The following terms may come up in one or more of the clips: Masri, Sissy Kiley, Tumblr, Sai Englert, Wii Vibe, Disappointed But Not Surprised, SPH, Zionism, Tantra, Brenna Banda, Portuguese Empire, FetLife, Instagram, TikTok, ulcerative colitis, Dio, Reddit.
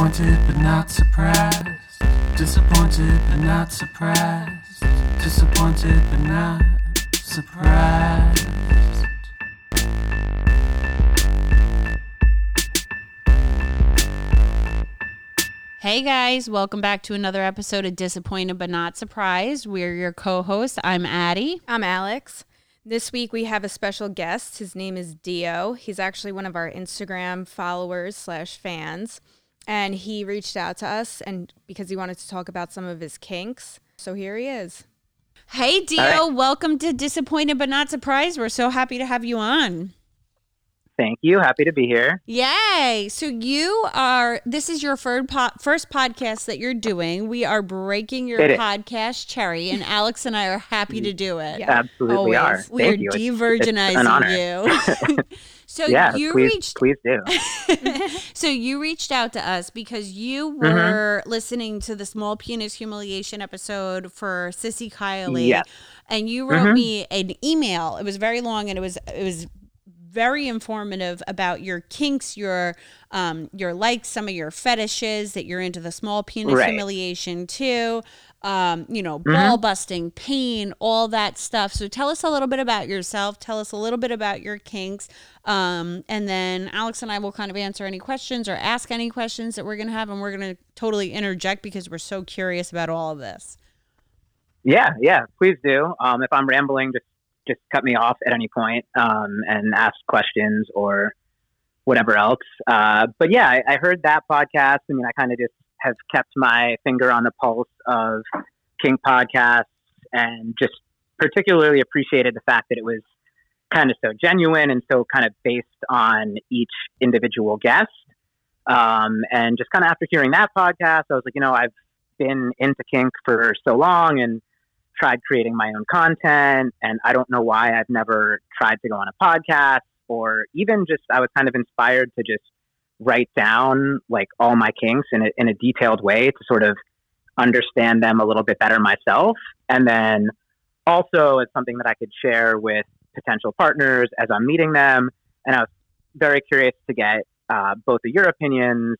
Disappointed but not surprised. Disappointed but not surprised. Disappointed but not surprised. Hey guys, welcome back to another episode of Disappointed But Not Surprised. We're your co-hosts. I'm Addie. I'm Alex. This week we have a special guest. His name is Dio. He's actually one of our Instagram followers / fans. And he reached out to us and because he wanted to talk about some of his kinks. So here he is. Hey, Dio. Right. Welcome to Disappointed But Not Surprised. We're so happy to have you on. Thank you. Happy to be here. Yay. So this is your first podcast that you're doing. We are breaking your podcast cherry, and Alex and I are happy to do it. Yeah. Absolutely are. We are de-virginizing you. So yeah, please do. So you reached out to us because you were listening to the Small Penis Humiliation episode for Sissy Kiley, and you wrote me an email. It was very long, and it was very informative about your kinks, your likes, some of your fetishes that you're into, the small penis humiliation too. Ball busting, pain, all that stuff. So tell us a little bit about yourself. Tell us a little bit about your kinks. And then Alex and I will kind of answer any questions or ask any questions that we're going to have. And we're going to totally interject because we're so curious about all of this. Yeah, please do. If I'm rambling, just cut me off at any point, and ask questions or whatever else. But yeah, I heard that podcast. I mean, I kind of just have kept my finger on the pulse of kink podcasts and just particularly appreciated the fact that it was kind of so genuine and so kind of based on each individual guest. And just kind of after hearing that podcast, I was like, I've been into kink for so long and tried creating my own content. And I don't know why I've never tried to go on a podcast or even just, I was kind of inspired to just write down like all my kinks in a detailed way to sort of understand them a little bit better myself. And then also it's something that I could share with potential partners as I'm meeting them. And I was very curious to get both of your opinions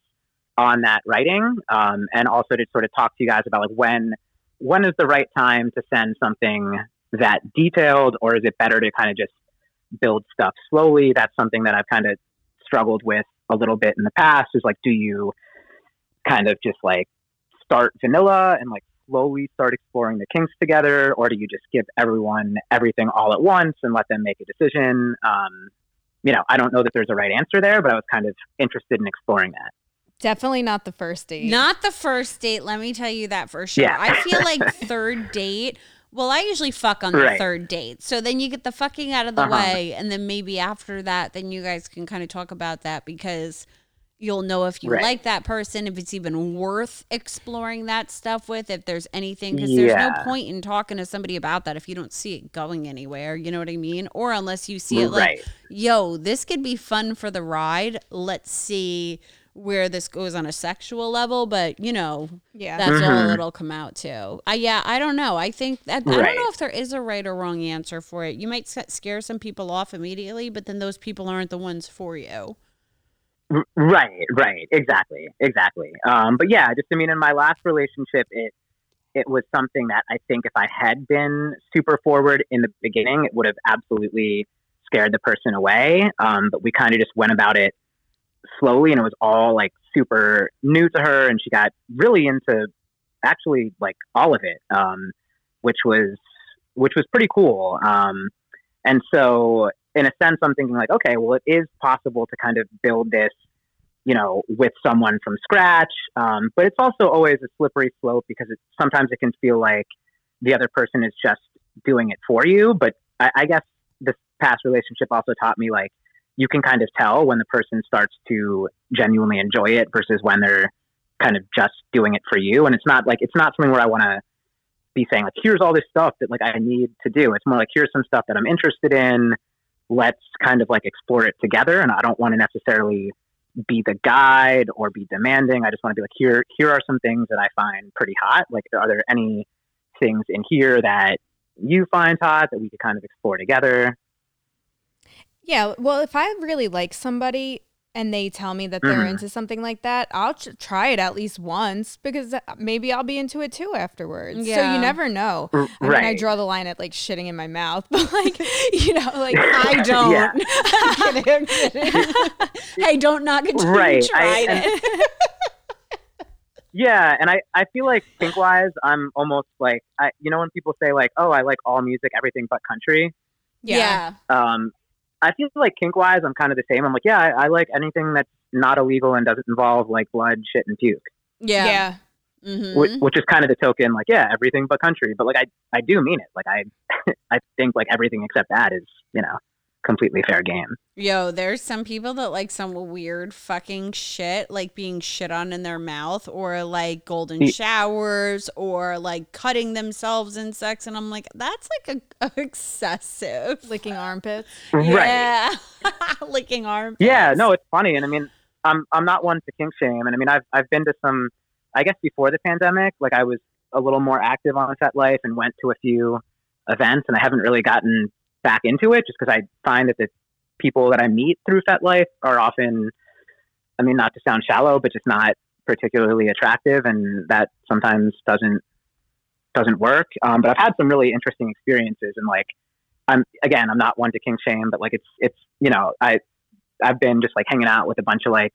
on that writing. And also to sort of talk to you guys about like when is the right time to send something that detailed, or is it better to kind of just build stuff slowly? That's something that I've kind of struggled with a little bit in the past, is like, do you kind of just like start vanilla and like slowly start exploring the kinks together, or do you just give everyone everything all at once and let them make a decision? I don't know that there's a right answer there, but I was kind of interested in exploring that. Definitely not the first date. Not the first date. Let me tell you that for sure. Yeah. I feel like third date. Well, I usually fuck on the third date. So then you get the fucking out of the way. And then maybe after that, then you guys can kind of talk about that because you'll know if you like that person, if it's even worth exploring that stuff with, if there's anything. Because there's no point in talking to somebody about that if you don't see it going anywhere. You know what I mean? Or unless you see it like, yo, this could be fun for the ride. Let's see where this goes on a sexual level, but that's all it'll come out to. I don't know. I think that I don't know if there is a right or wrong answer for it. You might scare some people off immediately, but then those people aren't the ones for you. Right. Exactly. But yeah, just, I mean, in my last relationship, it was something that I think if I had been super forward in the beginning, it would have absolutely scared the person away. But we kind of just went about it slowly, and it was all like super new to her, and she got really into actually like all of it, which was pretty cool. And so in a sense, I'm thinking like, okay, well, it is possible to kind of build this, with someone from scratch. But it's also always a slippery slope because sometimes it can feel like the other person is just doing it for you. But I guess this past relationship also taught me like, you can kind of tell when the person starts to genuinely enjoy it versus when they're kind of just doing it for you. And it's not something where I want to be saying like, here's all this stuff that like I need to do. It's more like, here's some stuff that I'm interested in. Let's kind of like explore it together. And I don't want to necessarily be the guide or be demanding. I just want to be like, here are some things that I find pretty hot. Like, are there any things in here that you find hot that we could kind of explore together? Yeah, well, if I really like somebody, and they tell me that they're into something like that, I'll try it at least once, because maybe I'll be into it too afterwards. Yeah. So you never know. I mean, I draw the line at like shitting in my mouth, but like, you know, like I don't. Yeah. I'm kidding. Hey, don't knock it till you tried it. Yeah, and I feel like sync-wise, I'm almost like, you know when people say like, oh, I like all music, everything but country? Yeah. I feel like kink-wise, I'm kind of the same. I'm like, yeah, I like anything that's not illegal and doesn't involve, like, blood, shit, and puke. Yeah. Mm-hmm. Which is kind of the token, like, yeah, everything but country. But, like, I do mean it. Like, I think, like, everything except that is, you know, completely fair game. Yo, there's some people that like some weird fucking shit, like being shit on in their mouth, or like golden showers, or like cutting themselves in sex, and I'm like, that's like a excessive. Licking armpits. Yeah. Right. Licking armpits. Yeah, no, it's funny. And I mean, I'm not one to kink shame, and I mean, I've been to some, I guess before the pandemic, like I was a little more active on FetLife and went to a few events, and I haven't really gotten back into it just because I find that the people that I meet through FetLife are often, I mean, not to sound shallow, but just not particularly attractive, and that sometimes doesn't work. But I've had some really interesting experiences, and like, I'm not one to kink shame, but like it's you know, I've been just like hanging out with a bunch of like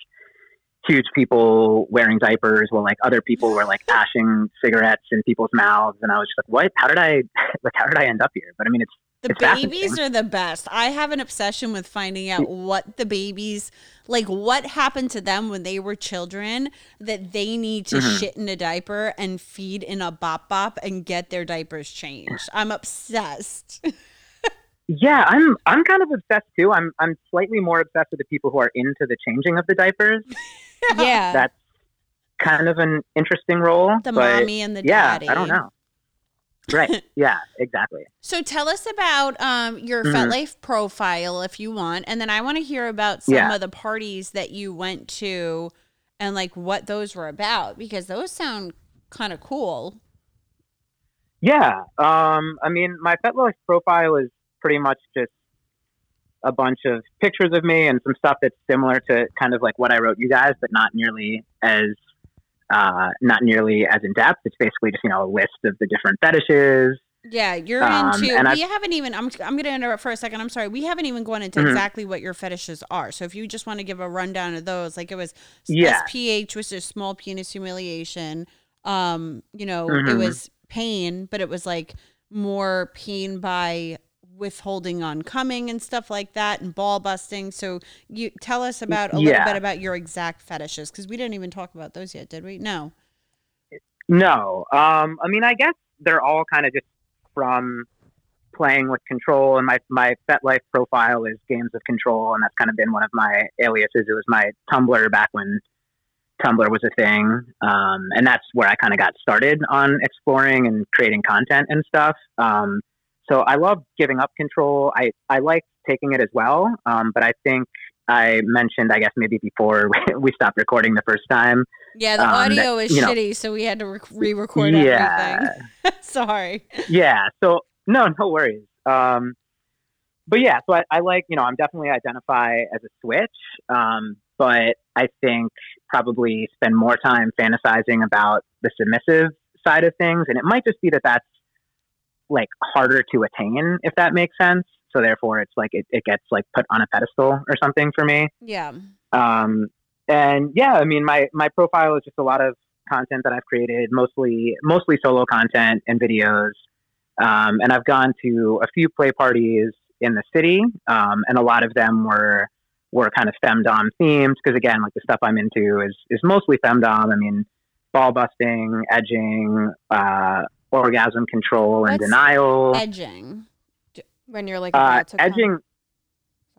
huge people wearing diapers while like other people were like ashing cigarettes in people's mouths, and I was just like, what? How did I end up here? But I mean, the babies are the best. I have an obsession with finding out what the babies, like what happened to them when they were children that they need to shit in a diaper and feed in a bop and get their diapers changed. I'm obsessed. Yeah, I'm kind of obsessed too. I'm slightly more obsessed with the people who are into the changing of the diapers. Yeah. That's kind of an interesting role. The mommy and the daddy. Yeah, I don't know. Right. Yeah, exactly. So tell us about your FetLife profile if you want. And then I want to hear about some of the parties that you went to and like what those were about, because those sound kind of cool. Yeah. I mean, my FetLife profile is pretty much just a bunch of pictures of me and some stuff that's similar to kind of like what I wrote you guys, but not nearly as in depth. It's basically just, you know, a list of the different fetishes. Yeah, you're into. I'm going to interrupt for a second. I'm sorry. We haven't even gone into exactly what your fetishes are. So if you just want to give a rundown of those, like it was SPH, which is small penis humiliation. You know, it was pain, but it was like more pain by withholding on coming and stuff like that, and ball busting. So you tell us about a little bit about your exact fetishes, because we didn't even talk about those yet, did we? No. I mean, I guess they're all kind of just from playing with control, and my FetLife profile is games of control, and that's kind of been one of my aliases. It was my Tumblr back when Tumblr was a thing, and that's where I kind of got started on exploring and creating content and stuff. So I love giving up control. I like taking it as well. But I think I mentioned, I guess maybe before we stopped recording the first time. Yeah, the audio is shitty, so we had to re-record everything. Sorry. Yeah, so no worries. But yeah, so I like, you know, I'm definitely identify as a switch. But I think probably spend more time fantasizing about the submissive side of things. And it might just be that's like harder to attain, if that makes sense. So therefore it's like it gets like put on a pedestal or something for me. Yeah. And yeah, I mean my profile is just a lot of content that I've created, mostly solo content and videos. And I've gone to a few play parties in the city. And a lot of them were kind of femdom themed, because again, like the stuff I'm into is mostly femdom. I mean, ball busting, edging, orgasm control and What's denial. Edging, when you're like edging.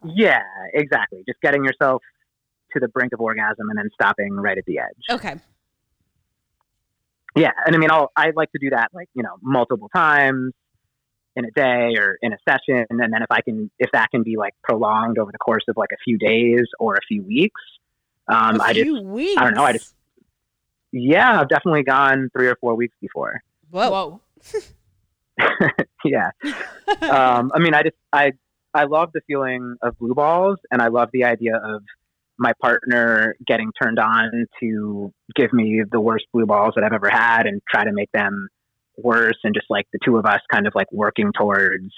Yeah, exactly. Just getting yourself to the brink of orgasm and then stopping right at the edge. Okay. Yeah, and I mean, I like to do that, like, you know, multiple times in a day or in a session, and then if that can be like prolonged over the course of like a few days or a few weeks. I don't know. Yeah, I've definitely gone 3 or 4 weeks before. Whoa. Yeah. I mean, I love the feeling of blue balls, and I love the idea of my partner getting turned on to give me the worst blue balls that I've ever had and try to make them worse. And just like the two of us kind of like working towards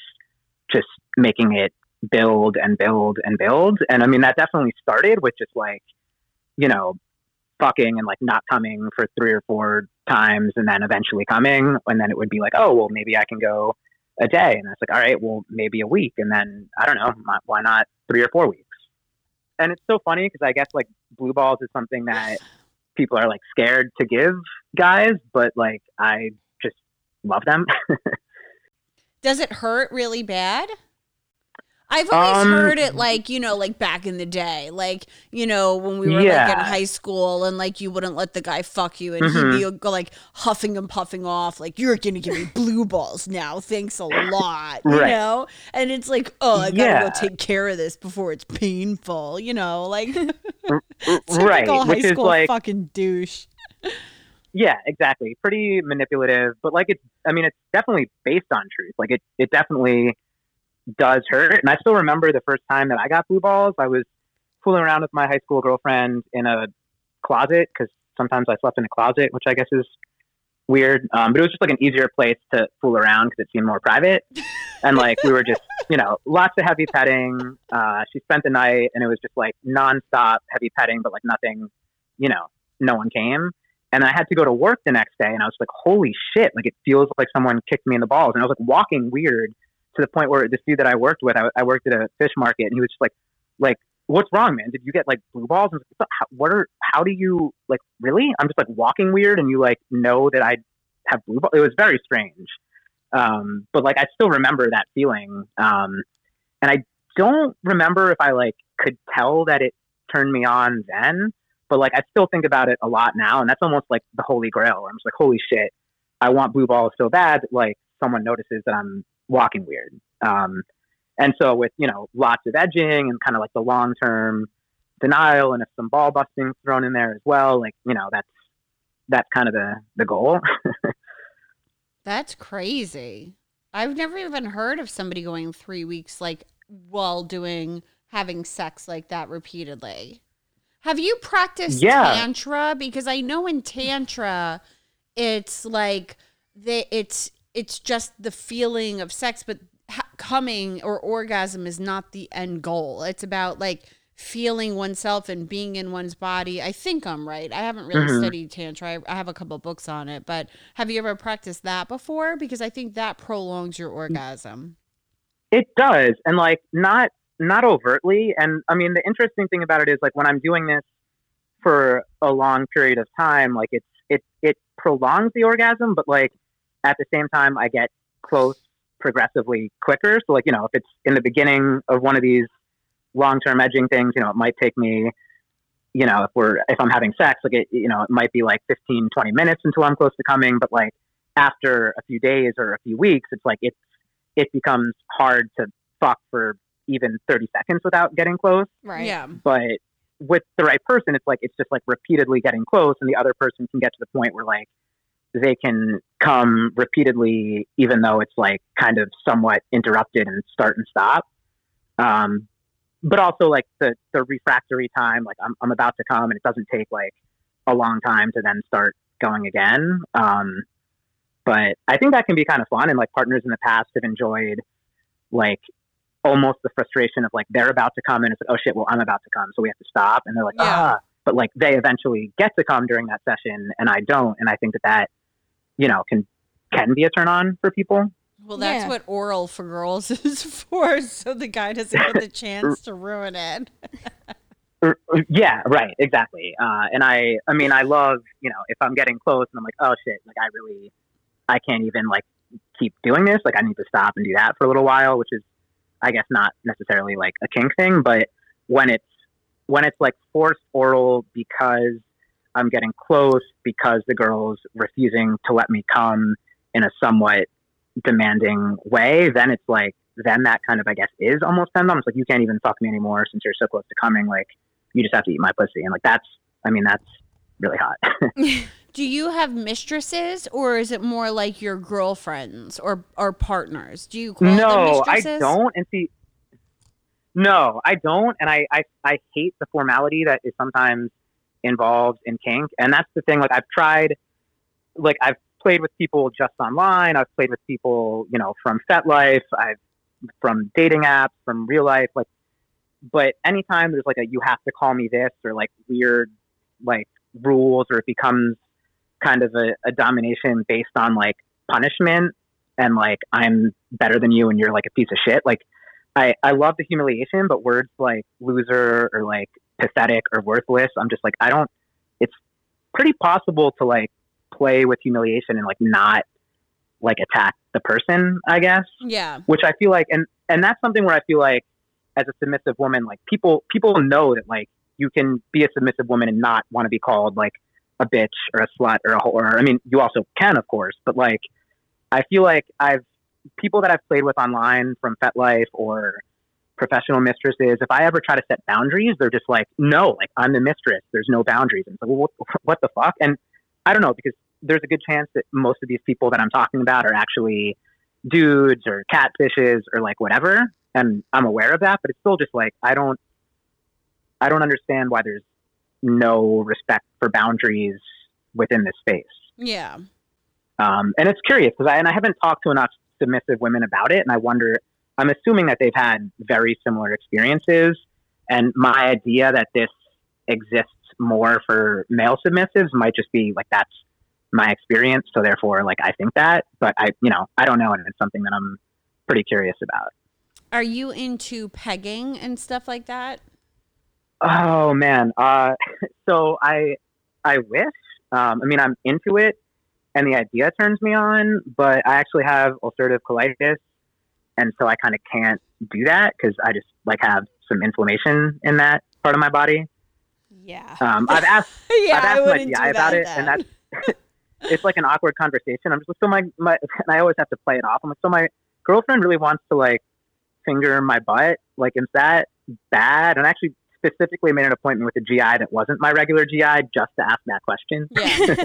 just making it build and build and build. And I mean, that definitely started with just like, you know, fucking and like not coming for 3 or 4 times and then eventually coming. And then it would be like, oh, well, maybe I can go a day. And I was like, all right, well, maybe a week. And then I don't know, why not 3 or 4 weeks? And it's so funny because I guess like blue balls is something that people are like scared to give guys, but like I just love them. Does it hurt really bad? I've always heard it like, you know, like back in the day, like, you know, when we were like in high school and like you wouldn't let the guy fuck you and he'd be like huffing and puffing off like, you're going to give me blue balls now. Thanks a lot. You know? And it's like, oh, I got to go take care of this before it's painful. You know, like typical high school like, fucking douche. Yeah, exactly. Pretty manipulative. But like, it's, I mean, it's definitely based on truth. Like it definitely does hurt. And I still remember the first time that I got blue balls. I was fooling around with my high school girlfriend in a closet because sometimes I slept in a closet, which I guess is weird. But it was just like an easier place to fool around because it seemed more private. And like we were just, you know, lots of heavy petting. She spent the night and it was just like nonstop heavy petting, but like nothing, you know, no one came. And I had to go to work the next day and I was like, holy shit, like it feels like someone kicked me in the balls. And I was like walking weird. To the point where this dude that I worked with, I worked at a fish market, and he was just like, what's wrong, man? Did you get like blue balls? And I was like, how do you like, really? I'm just like walking weird. And you like know that I have blue balls. It was very strange. But like, I still remember that feeling. And I don't remember if I like could tell that it turned me on then, but like, I still think about it a lot now. And that's almost like the holy grail. I'm just like, holy shit, I want blue balls so bad that like someone notices that I'm walking weird. And so with, you know, lots of edging and kind of like the long-term denial and if some ball busting thrown in there as well, like, you know, that's kind of the goal. That's crazy. I've never even heard of somebody going 3 weeks, like while having sex like that repeatedly. Have you practiced Tantra? Because I know in Tantra, it's like it's just the feeling of sex, but coming or orgasm is not the end goal. It's about like feeling oneself and being in one's body. I think I'm right. I haven't really studied Tantra. I have a couple of books on it, but have you ever practiced that before? Because I think that prolongs your orgasm. It does. And like, not overtly. And I mean, the interesting thing about it is like when I'm doing this for a long period of time, like it prolongs the orgasm, but like, at the same time, I get close progressively quicker. So like, you know, if it's in the beginning of one of these long-term edging things, you know, it might take me, you know, if I'm having sex, like it, you know, it might be like 15, 20 minutes until I'm close to coming. But like after a few days or a few weeks, it's like, it becomes hard to fuck for even 30 seconds without getting close. Right. Yeah. But with the right person, it's like, it's just like repeatedly getting close and the other person can get to the point where like, they can come repeatedly, even though it's like kind of somewhat interrupted and start and stop. But also like the refractory time, like I'm about to come and it doesn't take like a long time to then start going again. But I think that can be kind of fun. And like partners in the past have enjoyed like almost the frustration of like, they're about to come and it's like, oh shit, well, I'm about to come. So we have to stop. And they're like, but like they eventually get to come during that session and I don't. And I think that you know, can be a turn on for people. Well, that's what oral for girls is for, so the guy doesn't get the chance to ruin it. Yeah, right, exactly. And I mean, I love, you know, if I'm getting close and I'm like, oh shit, like I can't even like keep doing this. Like I need to stop and do that for a little while, which is, I guess, not necessarily like a kink thing, but when it's like forced oral because I'm getting close because the girl's refusing to let me come in a somewhat demanding way, then it's like, then that kind of, I guess, is almost end on. It's like, you can't even fuck me anymore since you're so close to coming. Like, you just have to eat my pussy. And like, that's really hot. Do you have mistresses or is it more like your girlfriends or partners? Do you call them mistresses? No, I don't. And see, No, I don't. And I hate the formality that is sometimes involved in kink. And that's the thing. Like, I've tried, like, I've played with people just online. I've played with people, you know, from FetLife, from dating apps, from real life. Like, but anytime there's like a, you have to call me this, or like weird, like rules, or it becomes kind of a domination based on like punishment and like, I'm better than you and you're like a piece of shit. Like, I love the humiliation, but words like loser or like pathetic or worthless, I'm just like, I don't, it's pretty possible to like play with humiliation and like not like attack the person, I guess. Yeah. Which I feel like, and that's something where I feel like as a submissive woman, like people know that like you can be a submissive woman and not want to be called like a bitch or a slut or a whore. I mean, you also can, of course, but like, I feel like people that I've played with online from FetLife or professional mistresses, if I ever try to set boundaries, they're just like, no, like I'm the mistress. There's no boundaries. And so like, what the fuck? And I don't know, because there's a good chance that most of these people that I'm talking about are actually dudes or catfishes or like whatever. And I'm aware of that, but it's still just like, I don't understand why there's no respect for boundaries within this space. Yeah. And it's curious because I haven't talked to enough submissive women about it, and I wonder, I'm assuming that they've had very similar experiences, and my idea that this exists more for male submissives might just be like, that's my experience, so therefore like I think that, but I, you know, I don't know, and it's something that I'm pretty curious about. Are you into pegging and stuff like that? Oh man, so I wish, I mean, I'm into it and the idea turns me on, but I actually have ulcerative colitis, and so I kind of can't do that because I just like have some inflammation in that part of my body. Yeah. I've asked, my GI about it, and that's it's like an awkward conversation. I'm just like, so my and I always have to play it off. I'm like, so my girlfriend really wants to like finger my butt. Like, is that bad? And I actually specifically made an appointment with a GI that wasn't my regular GI just to ask that question. Yeah.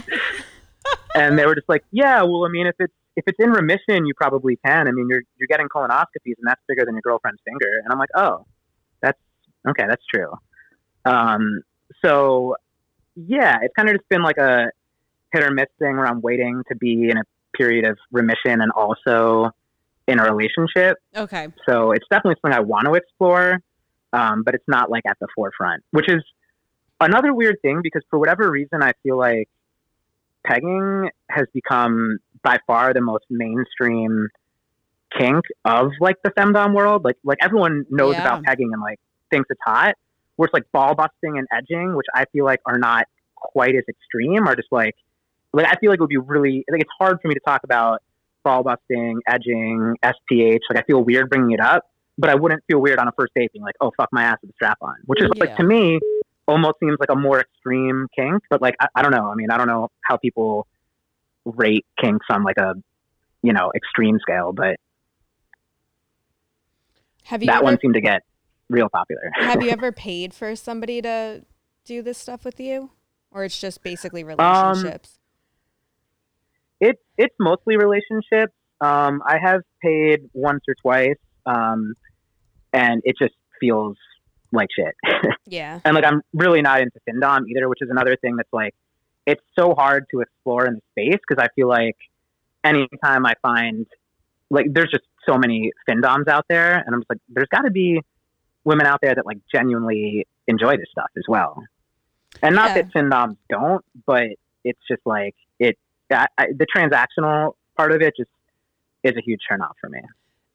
And they were just like, yeah, well, I mean, if it's in remission, you probably can. I mean, you're getting colonoscopies, and that's bigger than your girlfriend's finger. And I'm like, oh, that's okay. That's true. So yeah, it's kind of just been like a hit or miss thing where I'm waiting to be in a period of remission and also in a relationship. Okay. So it's definitely something I want to explore. But it's not like at the forefront, which is another weird thing, because for whatever reason, I feel like pegging has become by far the most mainstream kink of like the femdom world. Like everyone knows about pegging and like thinks it's hot, where it's like ball busting and edging, which I feel like are not quite as extreme, are just like I feel like it would be really, like, it's hard for me to talk about ball busting, edging, SPH. Like, I feel weird bringing it up, but I wouldn't feel weird on a first date being like, oh, fuck my ass with a strap on, which is like, to me, almost seems like a more extreme kink, but like, I don't know. I mean, I don't know how people rate kinks on like a, you know, extreme scale, but one seemed to get real popular. Have you ever paid for somebody to do this stuff with you, or it's just basically relationships? It's mostly relationships. I have paid once or twice, and it just feels like shit. Yeah. And like, I'm really not into femdom either, which is another thing that's like, it's so hard to explore in the space, because I feel like anytime I find, like, there's just so many femdoms out there, and I'm just like, there's got to be women out there that like genuinely enjoy this stuff as well. And not that femdoms don't, but it's just like, the transactional part of it just is a huge turnoff for me.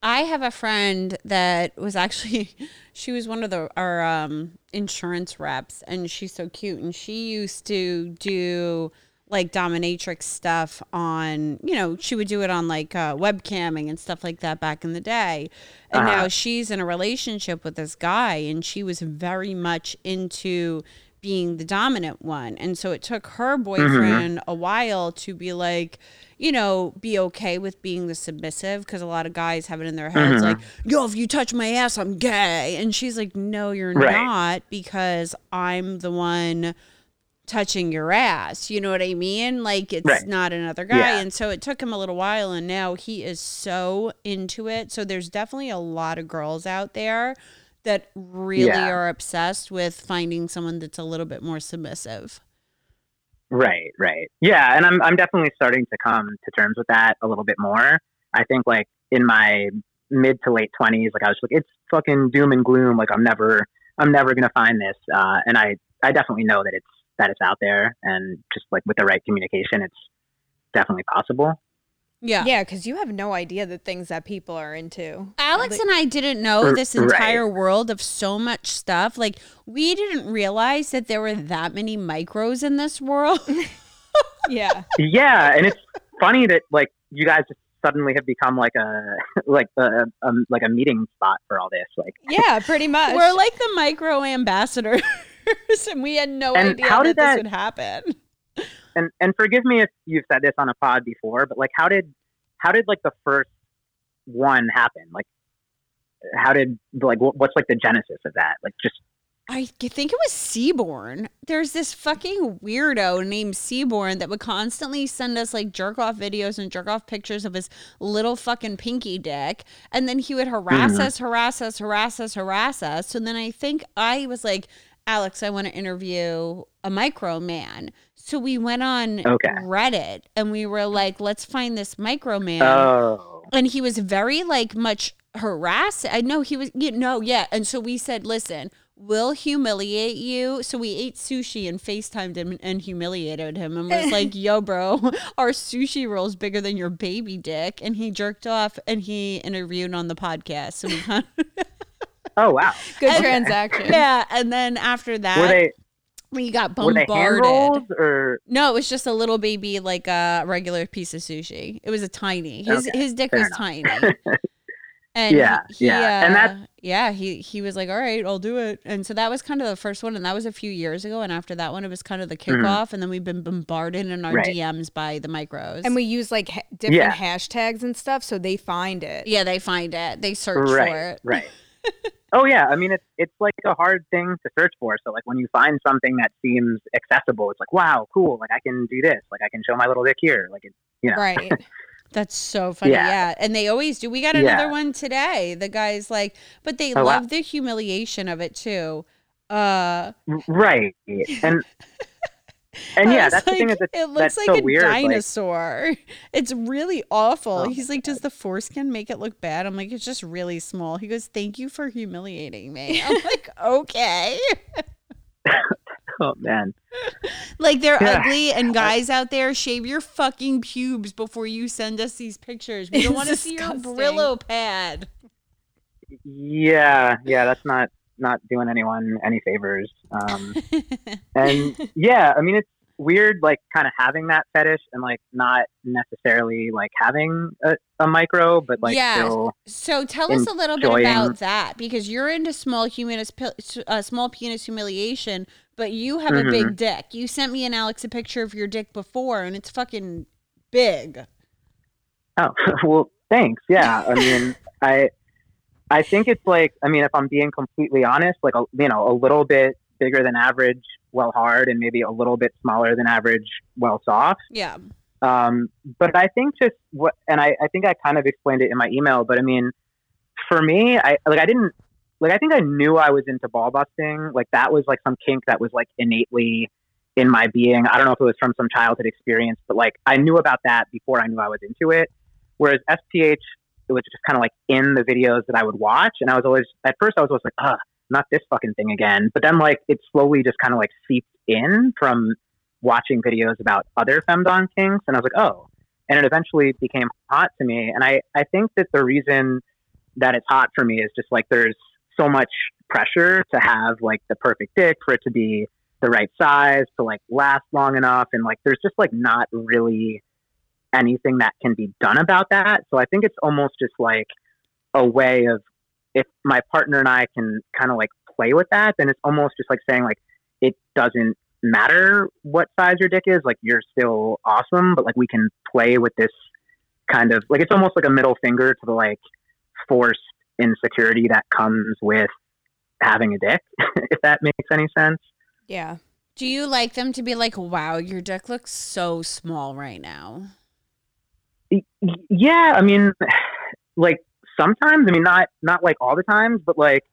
I have a friend that was actually, she was one of our insurance reps, and she's so cute. And she used to do like dominatrix stuff on, you know, she would do it on like webcamming and stuff like that back in the day. And now she's in a relationship with this guy, and she was very much into being the dominant one. And so it took her boyfriend a while to be like, you know, be okay with being the submissive, because a lot of guys have it in their heads like, yo, if you touch my ass, I'm gay. And she's like, no, you're not, because I'm the one touching your ass. You know what I mean? Like, it's not another guy. Yeah. And so it took him a little while, and now he is so into it. So there's definitely a lot of girls out there that really are obsessed with finding someone that's a little bit more submissive. Right, right. Yeah, and I'm definitely starting to come to terms with that a little bit more. I think, like, in my mid to late 20s, like, I was like, it's fucking doom and gloom. Like, I'm never going to find this. And I definitely know that it's out there. And just, like, with the right communication, it's definitely possible. Yeah. Yeah, because you have no idea the things that people are into. Alex and I didn't know this entire world of so much stuff. Like, we didn't realize that there were that many micros in this world. Yeah. Yeah, and it's funny that, like, you guys just suddenly have become like a meeting spot for all this. Like, yeah, pretty much. We're like the micro ambassadors, and we had no idea that this would happen. And forgive me if you've said this on a pod before, but like, how did like the first one happen? Like, how did, like, what's like the genesis of that? Like, just, I think it was Seaborn. There's this fucking weirdo named Seaborn that would constantly send us like jerk off videos and jerk off pictures of his little fucking pinky dick. And then he would harass us. So then I think I was like, Alex, I want to interview a micro man. So we went on Reddit and we were like, let's find this micro man. Oh. And he was very like much harassed. I know he was, you know, yeah. And so we said, listen, we'll humiliate you. So we ate sushi and FaceTimed him and humiliated him and was like, yo, bro, our sushi roll's bigger than your baby dick. And he jerked off and he interviewed on the podcast. So we kind of oh, wow. Good transaction. Yeah. And then after that. We got bombarded. Were they hand rolls or? No, it was just a little baby, like a regular piece of sushi. It was a tiny. His dick was tiny. And he was like, all right, I'll do it. And so that was kind of the first one, and that was a few years ago. And after that one, it was kind of the kickoff, and then we've been bombarded in our DMs by the micros. And we use like different hashtags and stuff, so they find it. Yeah, they find it. They search for it. Right. Oh yeah, I mean it's like a hard thing to search for. So like when you find something that seems accessible, it's like, wow, cool. Like I can do this. Like I can show my little dick here. Like it's, you know. Right. That's so funny. Yeah. And they always do. We got another one today. The guy's like, but they love the humiliation of it too. Right. And yeah, that's like, the thing is it looks like so a weird dinosaur. Like, it's really awful. Oh, he's like, does the foreskin make it look bad? I'm like, it's just really small. He goes, thank you for humiliating me. I'm like, okay. Oh, man. Like, they're ugly, and guys out there, shave your fucking pubes before you send us these pictures. We don't want to see your Brillo pad. Yeah, that's not doing anyone any favors. And yeah, I mean, it's weird, like kind of having that fetish and like not necessarily like having a micro, but like, so tell us a little bit about that, because you're into small penis humiliation, but you have a big dick. You sent me and Alex a picture of your dick before and it's fucking big. Oh, well, thanks. Yeah. I mean, I think it's like, I mean, if I'm being completely honest, like, a little bit bigger than average, well hard, and maybe a little bit smaller than average, well soft. Yeah. But I think just I think I kind of explained it in my email, but I mean, for me, I think I knew I was into ball busting. Like that was like some kink that was like innately in my being. I don't know if it was from some childhood experience, but like I knew about that before I knew I was into it. Whereas SPH, it was just kind of like in the videos that I would watch. And I was always, at first I was always like, ugh, not this fucking thing again. But then like, it slowly just kind of like seeped in from watching videos about other femdom kinks. And I was like, oh, and it eventually became hot to me. And I think that the reason that it's hot for me is just like, there's so much pressure to have like the perfect dick, for it to be the right size, to like last long enough. And like, there's just like not really anything that can be done about that. So I think it's almost just like a way of, if my partner and I can kind of like play with that, then it's almost just like saying like, it doesn't matter what size your dick is, like you're still awesome, but like we can play with this kind of like, it's almost like a middle finger to the like forced insecurity that comes with having a dick, if that makes any sense. Yeah. Do you like them to be like, wow, your dick looks so small right now? Yeah, I mean, like sometimes, I mean, not like all the times, but like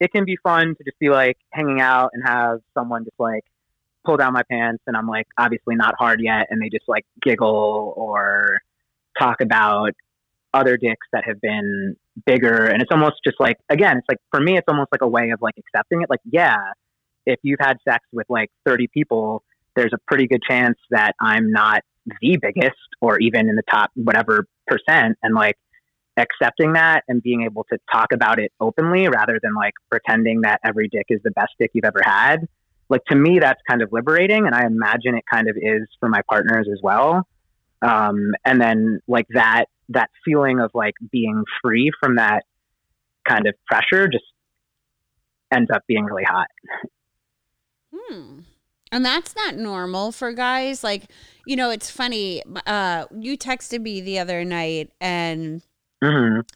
it can be fun to just be like hanging out and have someone just like pull down my pants and I'm like obviously not hard yet, and they just like giggle or talk about other dicks that have been bigger, and it's almost just like, again, it's like for me it's almost like a way of like accepting it, like, yeah, if you've had sex with like 30 people, there's a pretty good chance that I'm not the biggest or even in the top whatever percent, and like accepting that and being able to talk about it openly rather than like pretending that every dick is the best dick you've ever had. Like, to me, that's kind of liberating. And I imagine it kind of is for my partners as well. And then like that feeling of like being free from that kind of pressure just ends up being really hot. And that's not normal for guys. Like, you know, it's funny. You texted me the other night and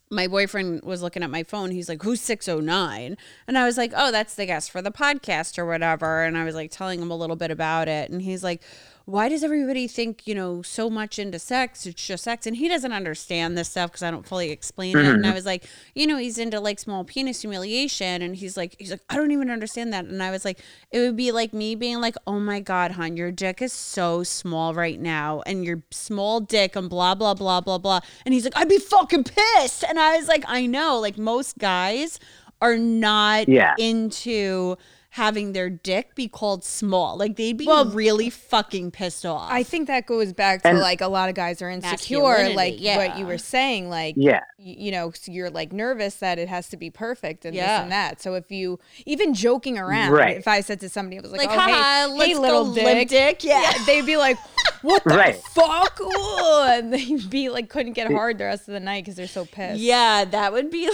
my boyfriend was looking at my phone. He's like, who's 609? And I was like, oh, that's the guest for the podcast or whatever. And I was like telling him a little bit about it. And he's like, why does everybody think, you know, so much into sex? It's just sex. And he doesn't understand this stuff because I don't fully explain it. And I was like, you know, he's into like small penis humiliation. And he's like, I don't even understand that. And I was like, it would be like me being like, oh my God, hon, your dick is so small right now. And your small dick and blah, blah, blah, blah, blah. And he's like, I'd be fucking pissed. And I was like, I know, like most guys are not into having their dick be called small. Like, they'd be really fucking pissed off. I think that goes back to, and like, a lot of guys are insecure, like what you were saying, like, you know, you're like nervous that it has to be perfect and this and that. So if you, even joking around, if I said to somebody, I was like, oh, hey, little dick. Yeah. They'd be like, what the fuck? Ooh. And they'd be like, couldn't get hard the rest of the night because they're so pissed. Yeah, that would be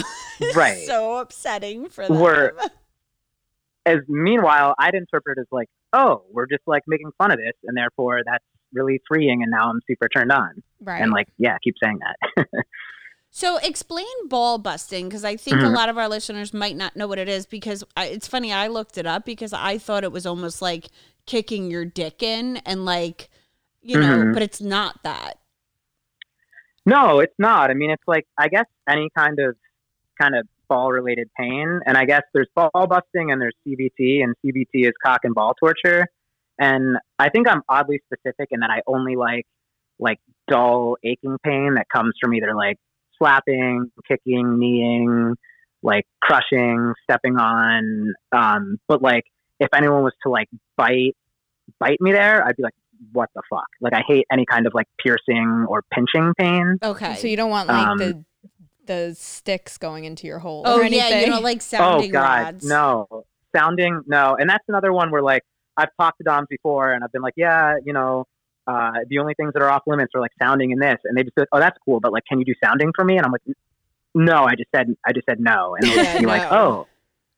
so upsetting for them. Meanwhile, I'd interpret it as like, oh, we're just like making fun of this, and therefore that's really freeing, and now I'm super turned on. Right. And like, yeah, keep saying that. So explain ball busting, because I think a lot of our listeners might not know what it is, because it's funny, I looked it up because I thought it was almost like kicking your dick in and like, you know, but it's not that. No, it's not. I mean, it's like, I guess any kind of ball related pain, and I guess there's ball busting and there's CBT, and CBT is cock and ball torture, and I think I'm oddly specific in that I only like dull aching pain that comes from either like slapping, kicking, kneeing, like crushing, stepping on, but like if anyone was to like bite me there, I'd be like, what the fuck? Like, I hate any kind of like piercing or pinching pain. Okay, so you don't want like the sticks going into your hole or anything. Oh yeah, you know, like sounding rods. Oh God, no. Sounding, no. And that's another one where like, I've talked to Doms before and I've been like, yeah, you know, the only things that are off limits are like sounding and this. And they just go, oh, that's cool, but like, can you do sounding for me? And I'm like, no, I just said no. And they'll be like, oh.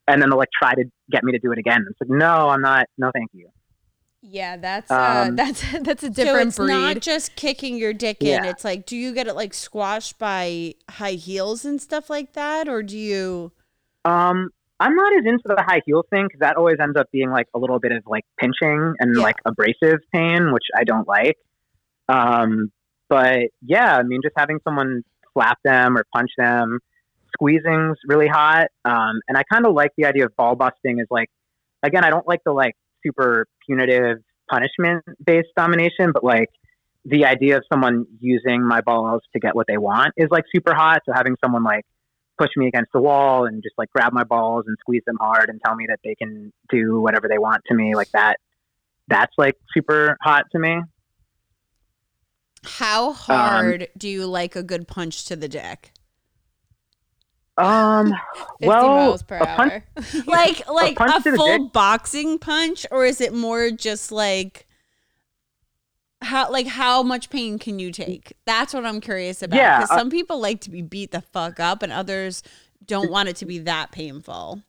And then they'll like try to get me to do it again. It's like, no, I'm not, no, thank you. Yeah, that's a different breed. So it's not just kicking your dick in. It's like, do you get it like squashed by high heels and stuff like that, or do you? I'm not as into the high heel thing because that always ends up being like a little bit of like pinching and like abrasive pain, which I don't like. But yeah, I mean, just having someone slap them or punch them, squeezing's really hot. And I kind of like the idea of ball busting is like, again, I don't like the like super punitive punishment-based domination, but like the idea of someone using my balls to get what they want is like super hot. So having someone like push me against the wall and just like grab my balls and squeeze them hard and tell me that they can do whatever they want to me, like that's like super hot to me. How hard do you like a good punch to the dick? 50 miles per hour. Like a full boxing punch, or is it more just like how much pain can you take? That's what I'm curious about. Yeah, because some people like to be beat the fuck up, and others don't want it to be that painful.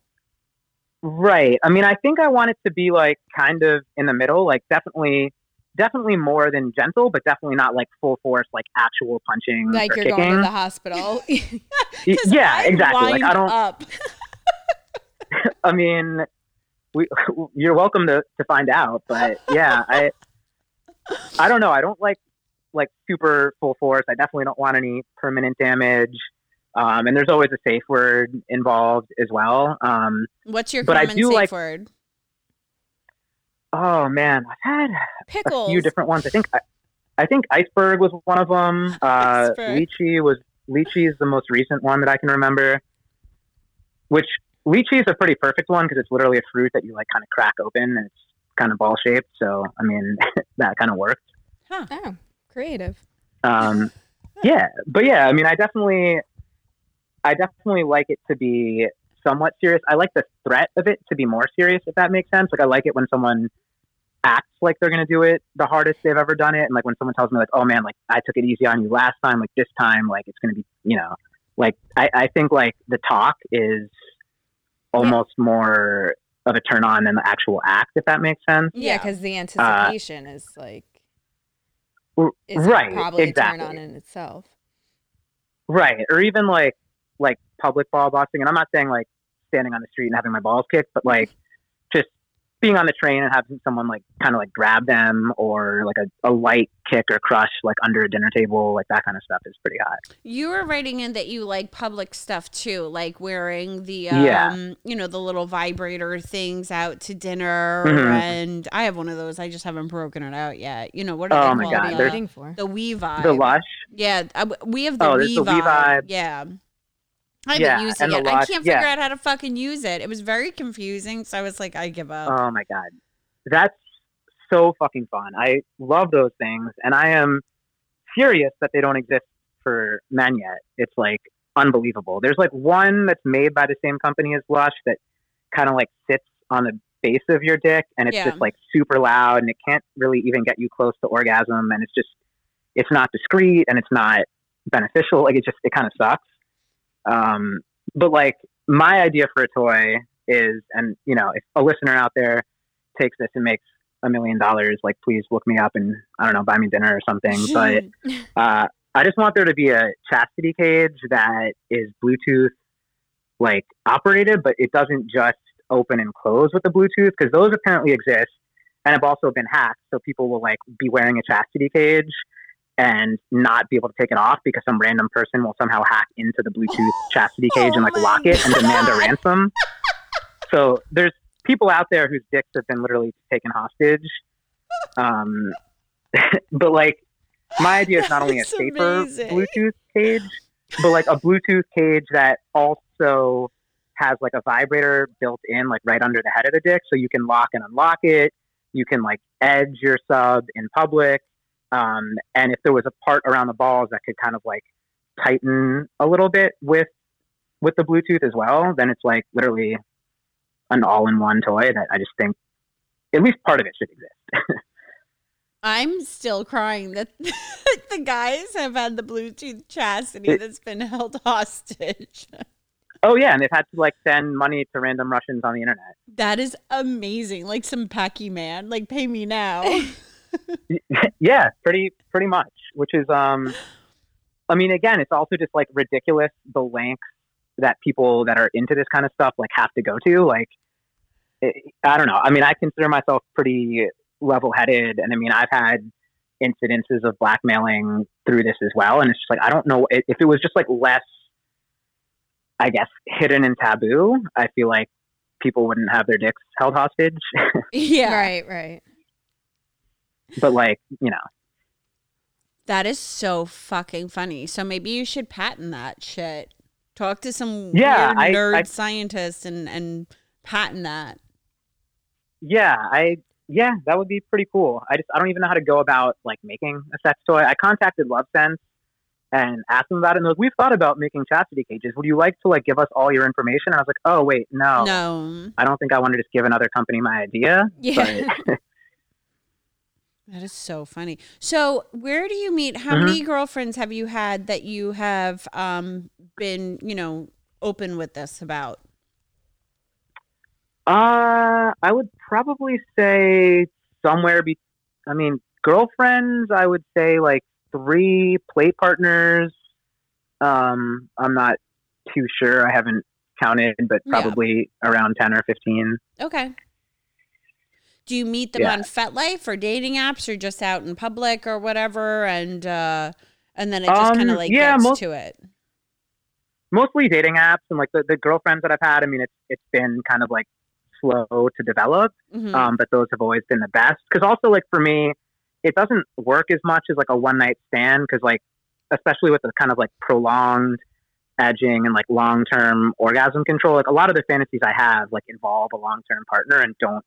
Right. I mean, I think I want it to be like kind of in the middle, like definitely more than gentle, but definitely not like full force, like actual punching. Like you're kicking. Going to the hospital. Yeah, exactly. Like I don't. Up. I mean, you're welcome to find out, but yeah, I don't know. I don't like super full force. I definitely don't want any permanent damage. And there's always a safe word involved as well. What's your common safe word? Oh man, I've had a few different ones. I think iceberg was one of them. Lychee is the most recent one that I can remember. Which lychee is a pretty perfect one because it's literally a fruit that you like kind of crack open and it's kind of ball shaped. So I mean that kind of worked. Huh. Oh, creative. Yeah, but yeah, I mean, I definitely like it to be somewhat serious. I like the threat of it to be more serious, if that makes sense. Like, I like it when someone acts like they're going to do it the hardest they've ever done it. And like when someone tells me like, oh man, like I took it easy on you last time, like this time, like it's going to be, you know, like I think like the talk is almost more of a turn on than the actual act, if that makes sense. Yeah. Cause the anticipation is like, is right, probably exactly. A turn on in itself. Right. Or even like public ball boxing. And I'm not saying like standing on the street and having my balls kicked, but like just being on the train and having someone like kind of like grab them or like a light kick or crush like under a dinner table, like that kind of stuff is pretty hot. You were writing in that you like public stuff too, like wearing the, you know, the little vibrator things out to dinner. Mm-hmm. And I have one of those. I just haven't broken it out yet. You know, what are they called? The Wii Vibe. The Lush? Yeah. We have the Wii Vibe. Yeah. I haven't used it yet. I can't figure out how to fucking use it. It was very confusing, so I was like, I give up. Oh my God. That's so fucking fun. I love those things, and I am furious that they don't exist for men yet. It's like unbelievable. There's like one that's made by the same company as Lush that kind of like sits on the base of your dick, and it's just like super loud, and it can't really even get you close to orgasm, and it's just, it's not discreet, and it's not beneficial. Like it just, it kind of sucks. But like my idea for a toy is, and you know, if a listener out there takes this and makes $1 million, like please look me up and I don't know, buy me dinner or something. But, I just want there to be a chastity cage that is Bluetooth like operated, but it doesn't just open and close with the Bluetooth, because those apparently exist and have also been hacked. So people will like be wearing a chastity cage and not be able to take it off because some random person will somehow hack into the Bluetooth chastity cage and like lock it and demand a ransom. So there's people out there whose dicks have been literally taken hostage. But like my idea is not only a safer Bluetooth cage, but like a Bluetooth cage that also has like a vibrator built in, like right under the head of the dick. So you can lock and unlock it. You can like edge your sub in public. And if there was a part around the balls that could kind of like tighten a little bit with the Bluetooth as well, then it's like literally an all-in-one toy that I just think at least part of it should exist. I'm still crying that the guys have had the Bluetooth chastity that's been held hostage. Oh, yeah. And they've had to like send money to random Russians on the internet. That is amazing. Like some Pac-Man, like pay me now. Yeah, pretty much, which is I mean, again, it's also just like ridiculous the lengths that people that are into this kind of stuff like have to go to. Like I don't know, I mean, I consider myself pretty level-headed, and I mean, I've had incidences of blackmailing through this as well, and it's just like, I don't know if it was just like less, I guess, hidden and taboo, I feel like people wouldn't have their dicks held hostage. Yeah. right But like, you know, that is so fucking funny. So maybe you should patent that shit. Talk to some weird nerd scientist and patent that. Yeah, that would be pretty cool. I don't even know how to go about like making a sex toy. I contacted LoveSense and asked them about it, and those, we've thought about making chastity cages. Would you like to like give us all your information? And I was like, oh wait, no, I don't think I want to just give another company my idea. Yeah. But that is so funny. So where do you meet? How many girlfriends have you had that you have been, you know, open with this about? I would probably say girlfriends, I would say like 3 play partners. I'm not too sure. I haven't counted, but probably around 10 or 15. Okay. Do you meet them on FetLife or dating apps or just out in public or whatever? And then it just kind of gets to it. mostly dating apps and like the girlfriends that I've had. I mean, it's been kind of like slow to develop, mm-hmm. But those have always been the best. Because also like for me, it doesn't work as much as like a one night stand. Because like, especially with the kind of like prolonged edging and like long-term orgasm control, like a lot of the fantasies I have like involve a long-term partner and don't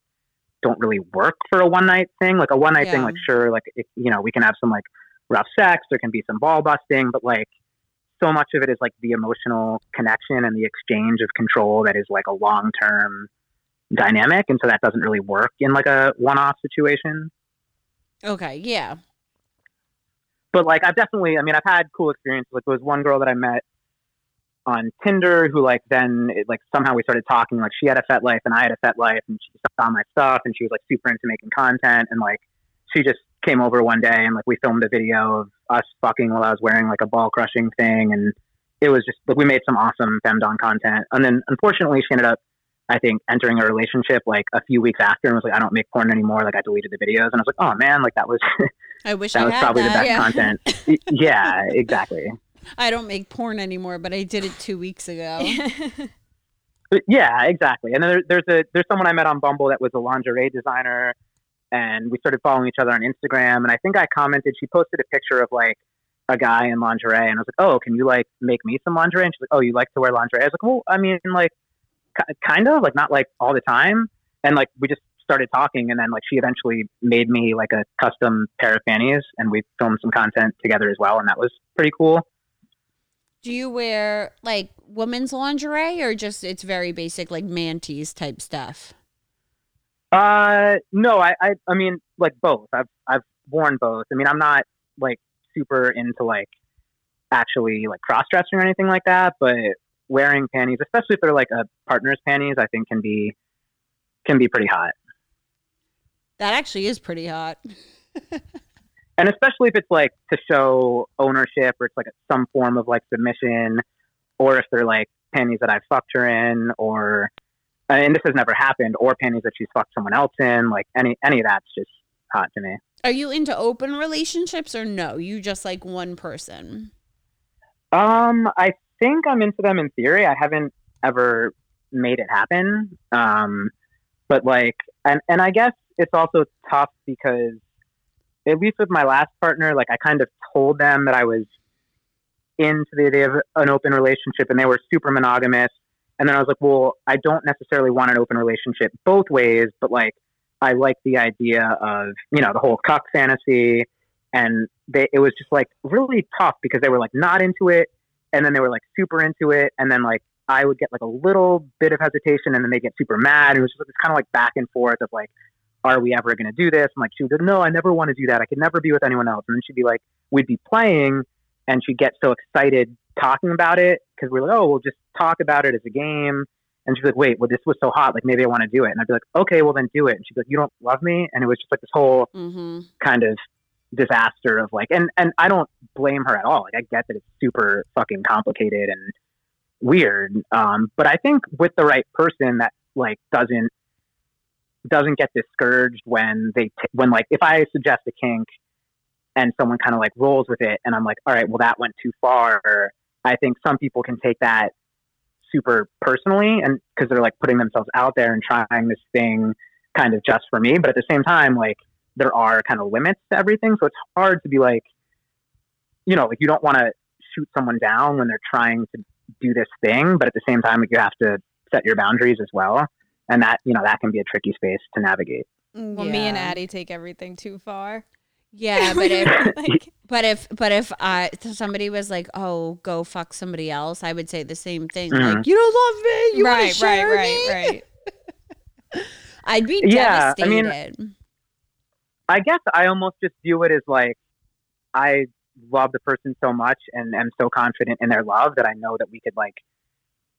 really work for a one-night thing. Like a one-night thing, like sure, like it, you know, we can have some like rough sex, there can be some ball busting, but like so much of it is like the emotional connection and the exchange of control that is like a long-term dynamic, and so that doesn't really work in like a one-off situation. Okay, yeah. But like I've definitely, I mean, I've had cool experiences. Like there was one girl that I met on Tinder who like then it, like somehow we started talking, like she had a FetLife and I had a FetLife, and she saw my stuff and she was like super into making content, and like she just came over one day and like we filmed a video of us fucking while I was wearing like a ball crushing thing, and it was just like we made some awesome femdom content. And then unfortunately she ended up, I think, entering a relationship like a few weeks after and was like, I don't make porn anymore, like I deleted the videos. And I was like, oh man, like that was I wish that I was had probably that, the best content. Yeah, exactly. I don't make porn anymore, but I did it 2 weeks ago. Yeah, exactly. And there's someone I met on Bumble that was a lingerie designer, and we started following each other on Instagram. And I think I commented, she posted a picture of like a guy in lingerie, and I was like, oh, can you like make me some lingerie? And she's like, oh, you like to wear lingerie? I was like, well, I mean, like kind of, like not like all the time. And like we just started talking, and then like she eventually made me like a custom pair of panties, and we filmed some content together as well, and that was pretty cool. Do you wear like women's lingerie, or just it's very basic like manties type stuff? No, I mean like both. I've worn both. I mean, I'm not like super into like actually like cross dressing or anything like that, but wearing panties, especially if they're like a partner's panties, I think can be pretty hot. That actually is pretty hot. And especially if it's like to show ownership, or it's like some form of like submission, or if they're like panties that I've fucked her in, or, and this has never happened, or panties that she's fucked someone else in, like any of that's just hot to me. Are you into open relationships, or no? You just like one person? I think I'm into them in theory. I haven't ever made it happen. But like, and I guess it's also tough because, at least with my last partner, like I kind of told them that I was into the idea of an open relationship, and they were super monogamous. And then I was like, well, I don't necessarily want an open relationship both ways, but like, I like the idea of, you know, the whole cuck fantasy. And it was just like really tough because they were like not into it, and then they were like super into it. And then like, I would get like a little bit of hesitation, and then they get super mad. It was just like, it's kind of like back and forth of like, are we ever going to do this? I'm like, she would go, no, I never want to do that. I could never be with anyone else. And then she'd be like, we'd be playing, and she'd get so excited talking about it, because we're like, oh, we'll just talk about it as a game. And she'd be like, wait, well, this was so hot, like maybe I want to do it. And I'd be like, okay, well then do it. And she'd be like, you don't love me. And it was just like this whole kind of disaster of like, and I don't blame her at all. Like I get that it's super fucking complicated and weird. But I think with the right person that like doesn't get discouraged when they when like if I suggest a kink and someone kind of like rolls with it, and I'm like, all right, well that went too far, or I think some people can take that super personally, and because they're like putting themselves out there and trying this thing kind of just for me. But at the same time, like there are kind of limits to everything, so it's hard to be like, you know, like you don't want to shoot someone down when they're trying to do this thing, but at the same time, like you have to set your boundaries as well. And that, you know, that can be a tricky space to navigate. Well, me and Addie take everything too far. Yeah, but if, like, but if somebody was like, "Oh, go fuck somebody else," I would say the same thing. Mm-hmm. Like, you don't love me. You want to share me. Right. I'd be devastated. I mean, I guess I almost just view it as like, I love the person so much and am so confident in their love that I know that we could like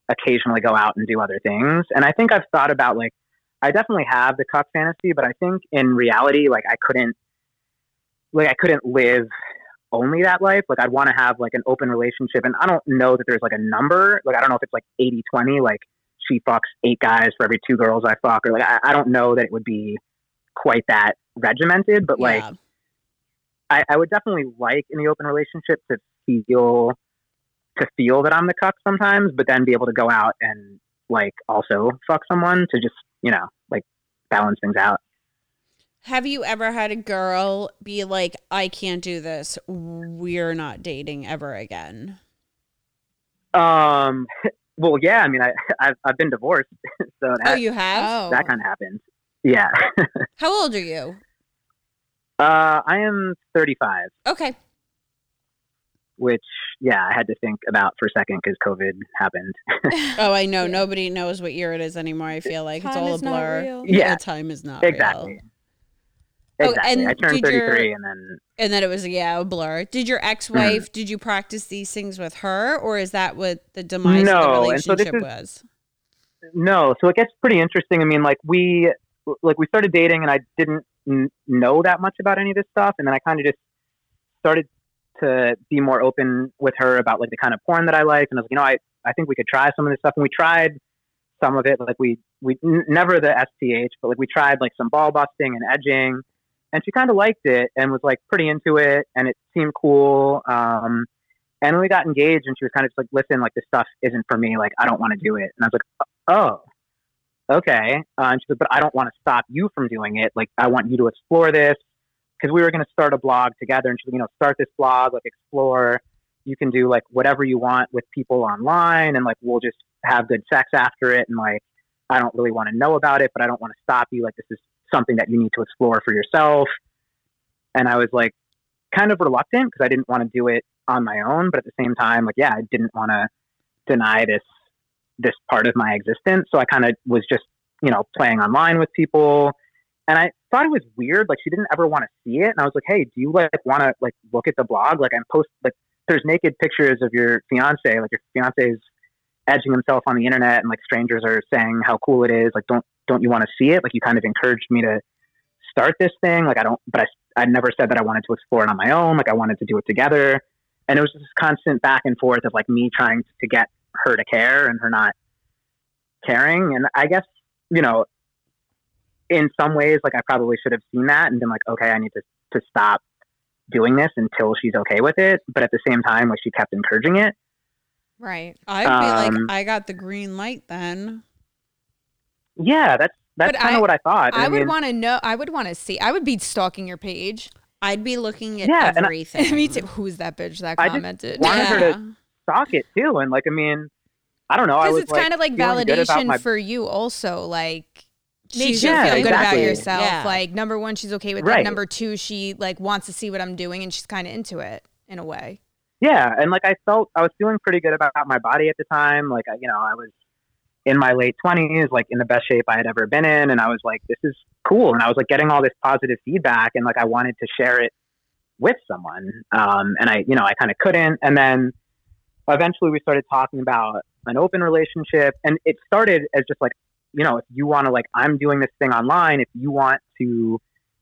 occasionally go out and do other things. And I think I've thought about like, I definitely have the cuck fantasy, but I think in reality, like I couldn't live only that life. Like I'd want to have like an open relationship, and I don't know that there's like a number. Like I don't know if it's like 80-20, like she fucks 8 guys for every 2 girls I fuck, or like I don't know that it would be quite that regimented, but like I would definitely like in the open relationship to feel to feel that I'm the cuck sometimes, but then be able to go out and like also fuck someone to just, you know, like balance things out. Have you ever had a girl be like, I can't do this. We're not dating ever again? Well, yeah, I mean, I've been divorced. So that, oh, you have? That kind of happened. Yeah. How old are you? I am 35. Okay. Which, yeah, I had to think about for a second because COVID happened. Oh, I know. Yeah. Nobody knows what year it is anymore, I feel like. Time it's all a blur. Yeah. Time is not exactly. real. Exactly. Oh, and I turned 33 and then it was, yeah, a blur. Did your ex-wife, did you practice these things with her, or is that what the demise of the relationship was? No. So it gets pretty interesting. I mean, like we started dating and I didn't know that much about any of this stuff. And then I kind of just started to be more open with her about like the kind of porn that I liked. And I was like, you know, I think we could try some of this stuff. And we tried some of it. Like we never the SPH, but like we tried like some ball busting and edging. And she kind of liked it and was like pretty into it. And it seemed cool. And when we got engaged and she was kind of just like, listen, like this stuff isn't for me. Like, I don't want to do it. And I was like, oh, okay. And she said, but I don't want to stop you from doing it. Like, I want you to explore this, because we were going to start a blog together. And she said, you know, start this blog, like explore, you can do like whatever you want with people online. And like, we'll just have good sex after it. And like, I don't really want to know about it, but I don't want to stop you. Like, this is something that you need to explore for yourself. And I was like kind of reluctant because I didn't want to do it on my own, but at the same time, like, yeah, I didn't want to deny this part of my existence. So I kind of was just, you know, playing online with people. And I thought it was weird. Like, she didn't ever want to see it. And I was like, hey, do you like want to like look at the blog? Like, I'm posting, like there's naked pictures of your fiance, like your fiance's edging himself on the internet, and like strangers are saying how cool it is. Like, don't you want to see it? Like, you kind of encouraged me to start this thing. Like, I don't, but I never said that I wanted to explore it on my own. Like, I wanted to do it together. And it was just this constant back and forth of like me trying to get her to care and her not caring. And I guess, you know, in some ways, like I probably should have seen that and been like, okay, I need to stop doing this until she's okay with it. But at the same time, like, she kept encouraging it. Right. I'd be like, I got the green light then. Yeah, that's kind of what I thought. I would want to know. I would want to see. I would be stalking your page. I'd be looking at everything. Me too. Who's that bitch that commented? I just wanted her to stalk it too. And like, I mean, I don't know. Because it's like, kind of like validation for you also. Like, makes you feel good about yourself. Yeah. Like, number one, she's okay with that. Number two, she like wants to see what I'm doing, and she's kind of into it in a way. Yeah, and like I was feeling pretty good about my body at the time. Like, you know, I was in my late 20s, like in the best shape I had ever been in. And I was like, this is cool. And I was like getting all this positive feedback, and like I wanted to share it with someone. And I, you know, I kind of couldn't. And then eventually we started talking about an open relationship, and it started as just like, you know, if you want to, like, I'm doing this thing online, if you want to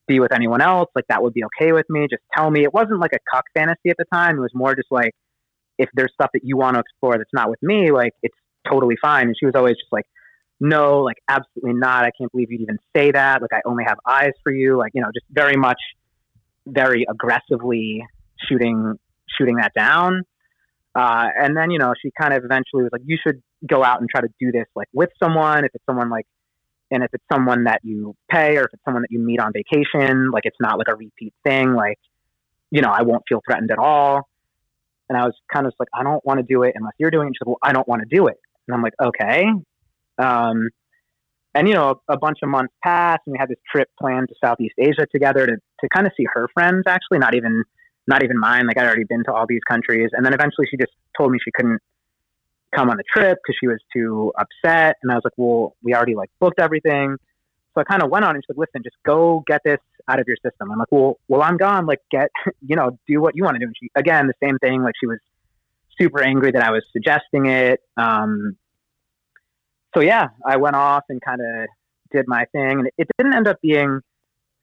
be with anyone else, like that would be okay with me, just tell me. It wasn't like a cuck fantasy at the time. It was more just like, if there's stuff that you want to explore that's not with me, like it's totally fine. And she was always just like, no, like absolutely not, I can't believe you'd even say that, like I only have eyes for you, like, you know, just very much very aggressively shooting that down. And then, you know, she kind of eventually was like, you should go out and try to do this like with someone, if it's someone like, and if it's someone that you pay, or if it's someone that you meet on vacation, like it's not like a repeat thing, like, you know, I won't feel threatened at all. And I was kind of like, I don't want to do it unless you're doing it. And she's like, well, I don't want to do it. And I'm like, okay. And, you know, a bunch of months passed, and we had this trip planned to Southeast Asia together to kind of see her friends, actually, not even mine. Like, I'd already been to all these countries. And then eventually she just told me she couldn't come on the trip because she was too upset. And I was like, well, we already like booked everything. So I kind of went on, and she's like, listen, just go get this out of your system. I'm like, well, I'm gone, like, get, you know, do what you want to do. And she, again, the same thing, like she was super angry that I was suggesting it. So yeah, I went off and kind of did my thing, and it didn't end up being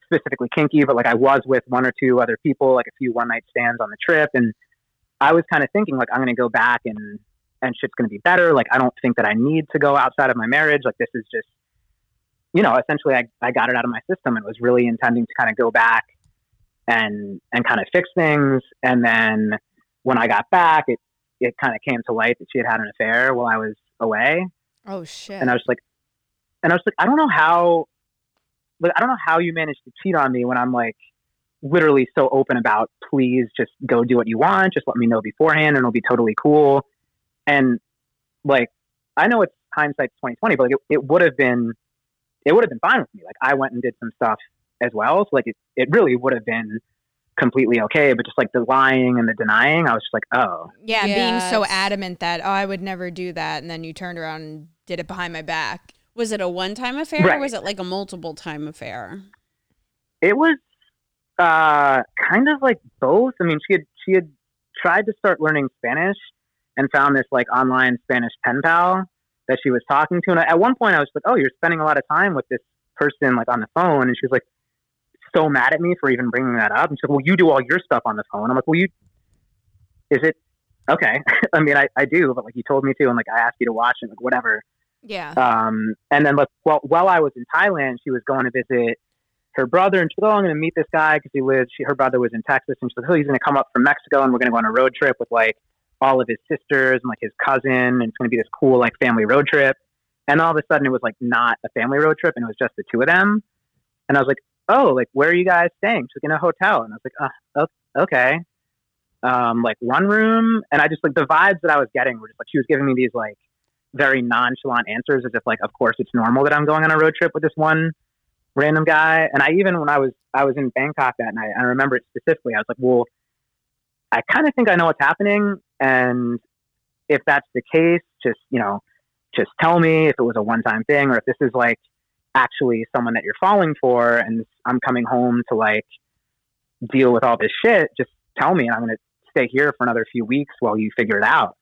specifically kinky, but like I was with one or two other people, like a few one night stands on the trip. And I was kind of thinking like, I'm going to go back and shit's going to be better. Like, I don't think that I need to go outside of my marriage. Like, this is just, you know, essentially I got it out of my system, and was really intending to kind of go back and kind of fix things. And then when I got back, it, it kind of came to light that she had had an affair while I was away. Oh shit! And I was like, I don't know how you managed to cheat on me when I'm like literally so open about, please just go do what you want, just let me know beforehand and it'll be totally cool. And like, I know it's hindsight 2020, but like it would have been fine with me. Like I went and did some stuff as well. So like it really would have been completely okay, but just like the lying and the denying, I was just like, oh. Yeah, yes. Being so adamant that, oh, I would never do that, and then you turned around and did it behind my back. Was it a one-time affair, right, or was it like a multiple-time affair? It was kind of like both. I mean, she had tried to start learning Spanish and found this like online Spanish pen pal that she was talking to. And at one point I was like, oh, you're spending a lot of time with this person like on the phone. And she was like so mad at me for even bringing that up. And she said, well, you do all your stuff on the phone. I'm like, well, is it okay? I mean, I do, but like you told me to, and like I asked you to watch and like whatever. Yeah. And then like while I was in Thailand, she was going to visit her brother, and she was, oh, I'm going to meet this guy because her brother was in Texas, and she was like, oh, he's going to come up from Mexico and we're going to go on a road trip with like all of his sisters and like his cousin, and it's going to be this cool like family road trip. And all of a sudden it was like not a family road trip, and it was just the two of them. And I was like, oh, like, where are you guys staying? She's like, in a hotel. And I was like, oh, okay. Like one room. And I just like the vibes that I was getting were just like, she was giving me these like very nonchalant answers as if like, of course it's normal that I'm going on a road trip with this one random guy. And I, even when I was in Bangkok that night, I remember it specifically. I was like, well, I kind of think I know what's happening. And if that's the case, just tell me if it was a one-time thing, or if this is like actually someone that you're falling for and I'm coming home to like deal with all this shit, just tell me and I'm going to stay here for another few weeks while you figure it out.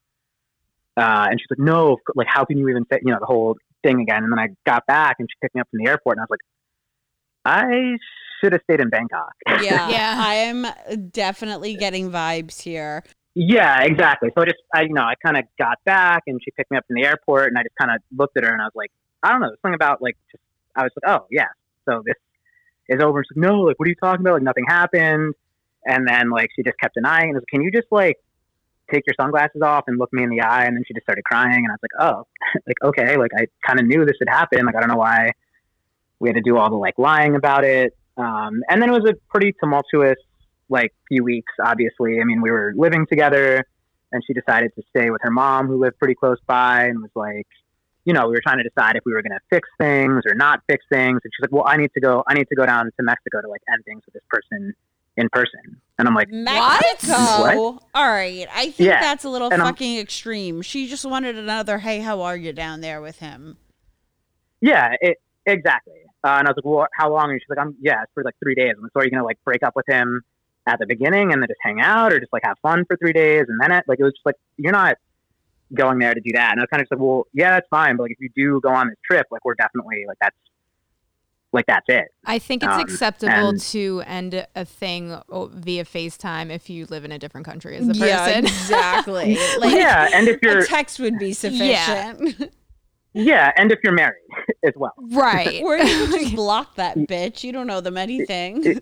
And she's like, no, like, how can you even say, the whole thing again. And then I got back and she picked me up from the airport, and I was like, I should have stayed in Bangkok. Yeah. I am definitely getting vibes here. Yeah, exactly. So I kind of got back and she picked me up from the airport, and I just kind of looked at her and I was like, I don't know, something about like, just, I was like, oh yeah, so this is over. And she's like, no, like, what are you talking about? Like, nothing happened. And then like, she just kept denying, and I was like, can you just like take your sunglasses off and look me in the eye? And then she just started crying, and I was like, oh, like, okay. Like, I kind of knew this had happened. Like, I don't know why we had to do all the like lying about it. And then it was a pretty tumultuous like few weeks, obviously. I mean, we were living together, and she decided to stay with her mom, who lived pretty close by, and was like, we were trying to decide if we were going to fix things or not fix things. And she's like, well, I need to go down to Mexico to like end things with this person in person. And I'm like, Mexico? What? All right. I think that's a little fucking extreme. She just wanted another, hey, how are you down there with him? Yeah, exactly. And I was like, well, how long? And she's like, it's for like 3 days. I'm like, so are you going to like break up with him at the beginning and then just hang out, or just like have fun for 3 days? And then it was just like, you're not going there to do that. And I was kind of just like, well, yeah, that's fine, but like, if you do go on this trip, like, we're definitely like, that's it. I think it's acceptable to end a thing via FaceTime if you live in a different country as a person. Yeah, exactly. Like, yeah, and if a text would be sufficient. Yeah. Yeah, and if you're married as well. Right. Or you can just block that bitch. You don't owe them anything.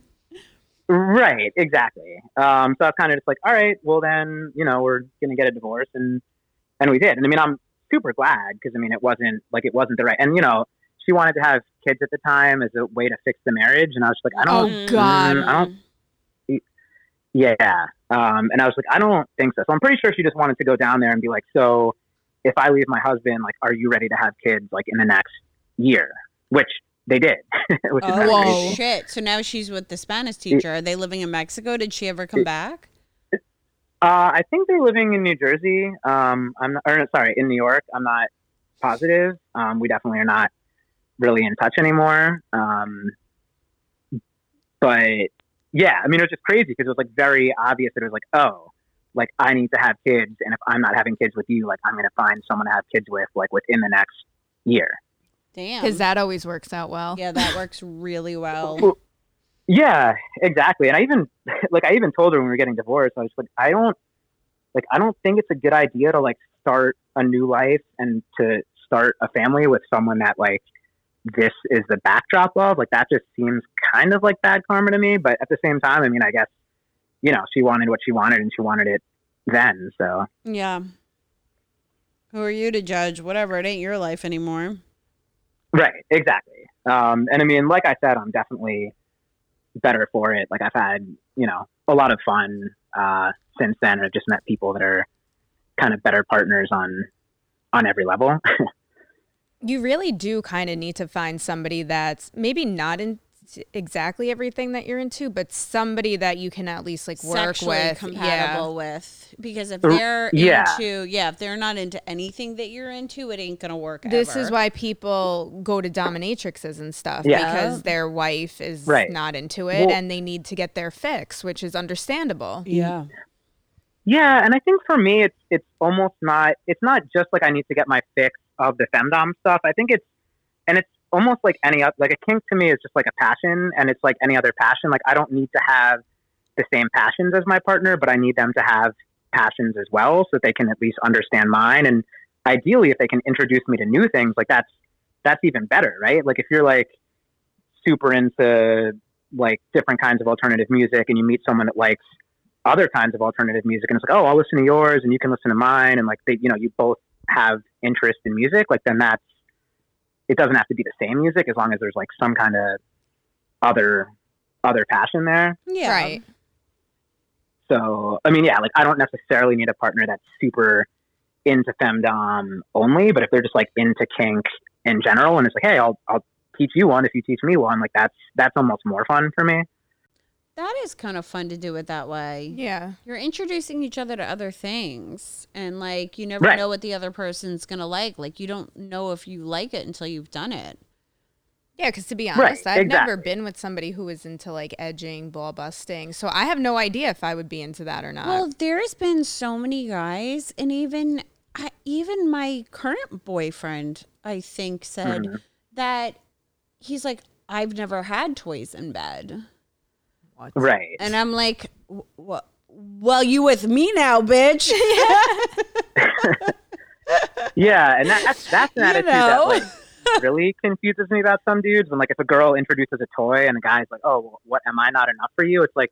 Right, exactly. So I was kind of just like, all right, well then, we're going to get a divorce. And we did. And I mean, I'm super glad, because I mean, it wasn't the right. And, she wanted to have kids at the time as a way to fix the marriage. And I was just like, I don't. And I was like, I don't think so. So I'm pretty sure she just wanted to go down there and be like, so if I leave my husband, like, are you ready to have kids like in the next year? Which they did. Which is crazy. Shit. So now she's with the Spanish teacher. Are they living in Mexico? Did she ever come back? I think they're living in New Jersey. In New York. I'm not positive. We definitely are not really in touch anymore. But yeah, I mean, it was just crazy because it was like very obvious that it was like, oh, like, I need to have kids, and if I'm not having kids with you, like, I'm going to find someone to have kids with, like, within the next year. Damn. Because that always works out well. Yeah, that works really well. Yeah, exactly. And I even told her when we were getting divorced, I was like, I don't think it's a good idea to, like, start a new life and to start a family with someone that, like, this is the backdrop of. Like, that just seems kind of like bad karma to me. But at the same time, I mean, I guess, she wanted what she wanted, and she wanted it then, so. Yeah. Who are you to judge? Whatever. It ain't your life anymore. Right. Exactly. And I mean, like I said, I'm definitely better for it. Like I've had, you know, a lot of fun since then. I've just met people that are kind of better partners on every level. You really do kind of need to find somebody that's maybe not in exactly everything that you're into, but somebody that you can at least like work sexually with, compatible with, because if they're into, if they're not into anything that you're into, it ain't gonna work. This is why people go to dominatrixes and stuff because their wife is not into it, and they need to get their fix, which is understandable. Yeah, yeah, and I think for me, it's almost not. It's not just like I need to get my fix of the femdom stuff. I think it's almost like any other, like a kink to me is just like a passion, and it's like any other passion. Like I don't need to have the same passions as my partner, but I need them to have passions as well so that they can at least understand mine. And ideally if they can introduce me to new things, like that's even better, right? Like if you're like super into like different kinds of alternative music and you meet someone that likes other kinds of alternative music and it's like, oh, I'll listen to yours and you can listen to mine. And like, they, you know, you both have interest in music, like then that's, it doesn't have to be the same music as long as there's like some kind of other passion there. Yeah. Right. So, I mean, yeah, like I don't necessarily need a partner that's super into femdom only, but if they're just like into kink in general and it's like, hey, I'll teach you one if you teach me one, like that's almost more fun for me. That is kind of fun to do it that way. Yeah. You're introducing each other to other things. And, like, you never know what the other person's going to like. Like, you don't know if you like it until you've done it. Yeah, because to be honest, I've never been with somebody who was into, like, edging, ball busting. So I have no idea if I would be into that or not. Well, there's been so many guys. And even my current boyfriend, I think, said that he's like, I've never had toys in bed. What? Right. And I'm like, well, you with me now, bitch. Yeah. And that's an attitude that like really confuses me about some dudes. And like if a girl introduces a toy and a guy's like, oh, what, am I not enough for you? It's like,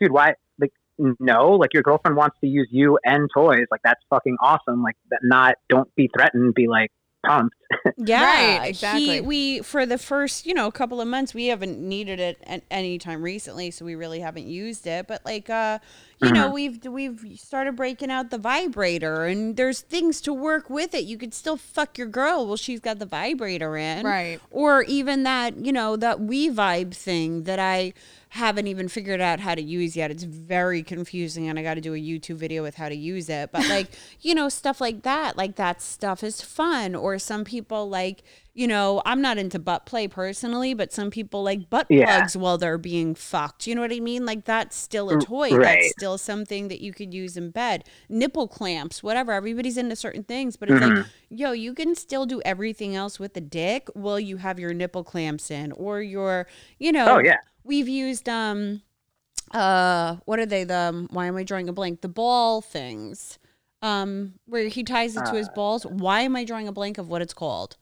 dude, why? Like, no, like your girlfriend wants to use you and toys. Like that's fucking awesome. Like that, don't be threatened. Be like, pumped. Yeah, right, exactly. We for the first, you know, couple of months, we haven't needed it at any time recently, so we really haven't used it. But like, you know, we've started breaking out the vibrator, and there's things to work with it. You could still fuck your girl while she's got the vibrator in, right? Or even that, you know, that we vibe thing that I haven't even figured out how to use yet. It's very confusing, and I got to do a YouTube video with how to use it. But like, you know, stuff like that stuff is fun. Or some people like, you know, I'm not into butt play personally, but some people like butt plugs while they're being fucked. You know what I mean? Like that's still a toy. Right. That's still something that you could use in bed. Nipple clamps, whatever. Everybody's into certain things, but it's like, yo, you can still do everything else with the dick while you have your nipple clamps in, or your, you know. Oh yeah. We've used, what are they? Why am I drawing a blank? The ball things, where he ties it to his balls. Why am I drawing a blank of what it's called?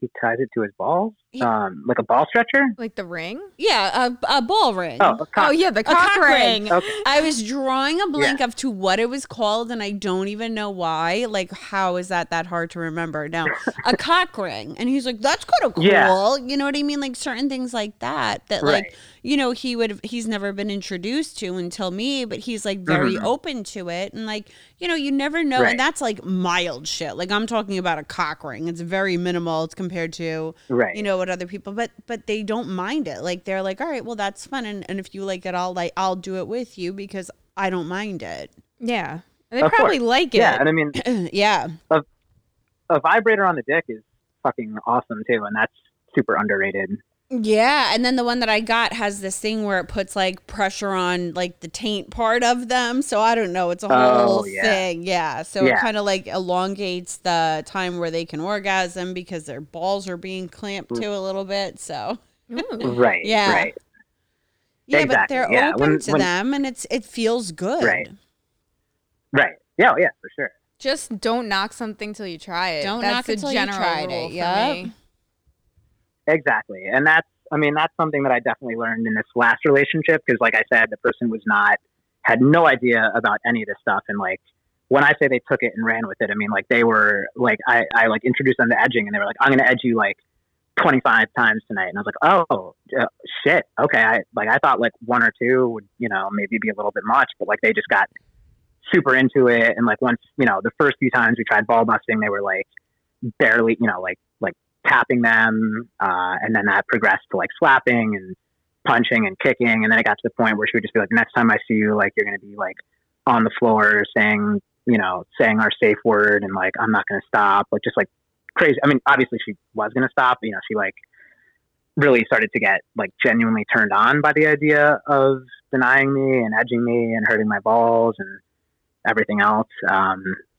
He ties it to his balls? Like a ball stretcher? Like the ring? Yeah, a ball ring. Oh, the cock ring. Okay. I was drawing a blank of to what it was called, and I don't even know why. Like, how is that hard to remember? Now, a cock ring. And he's like, that's kind of cool. Yeah. You know what I mean? Like, certain things like that like, you know, he's never been introduced to until me, but he's like very open to it. And like, you know, you never know. Right. And that's like mild shit. Like I'm talking about a cock ring. It's very minimal. It's compared to, you know, what other people, but they don't mind it. Like they're like, all right, well that's fun. And if you like it, I'll do it with you because I don't mind it. Yeah. And they probably like it. Yeah. And I mean, yeah. A vibrator on the dick is fucking awesome too. And that's super underrated. Yeah, and then the one that I got has this thing where it puts like pressure on like the taint part of them. So I don't know, it's a whole thing. Yeah, so it kind of like elongates the time where they can orgasm because their balls are being clamped to a little bit. So right. Yeah, exactly. But they're open to them, and it feels good. Right. Yeah. Yeah. For sure. Just don't knock something till you try it. Don't knock it till you try it. Yeah. Exactly. And that's something that I definitely learned in this last relationship because, like I said, the person was not had no idea about any of this stuff. And like, when I say they took it and ran with it, I mean, like, they were like, I like introduced them to edging, and they were like, I'm going to edge you like 25 times tonight. And I was like, oh shit. Okay. I thought like one or two would, you know, maybe be a little bit much, but like, they just got super into it. And like, once, you know, the first few times we tried ball busting, they were like barely, you know, like tapping them. And then that progressed to like slapping and punching and kicking. And then it got to the point where she would just be like, next time I see you, like, you're going to be like on the floor saying, you know, saying our safe word. And like, I'm not going to stop. Like, just like crazy. I mean, obviously she was going to stop, you know, she like really started to get like genuinely turned on by the idea of denying me and edging me and hurting my balls and everything else.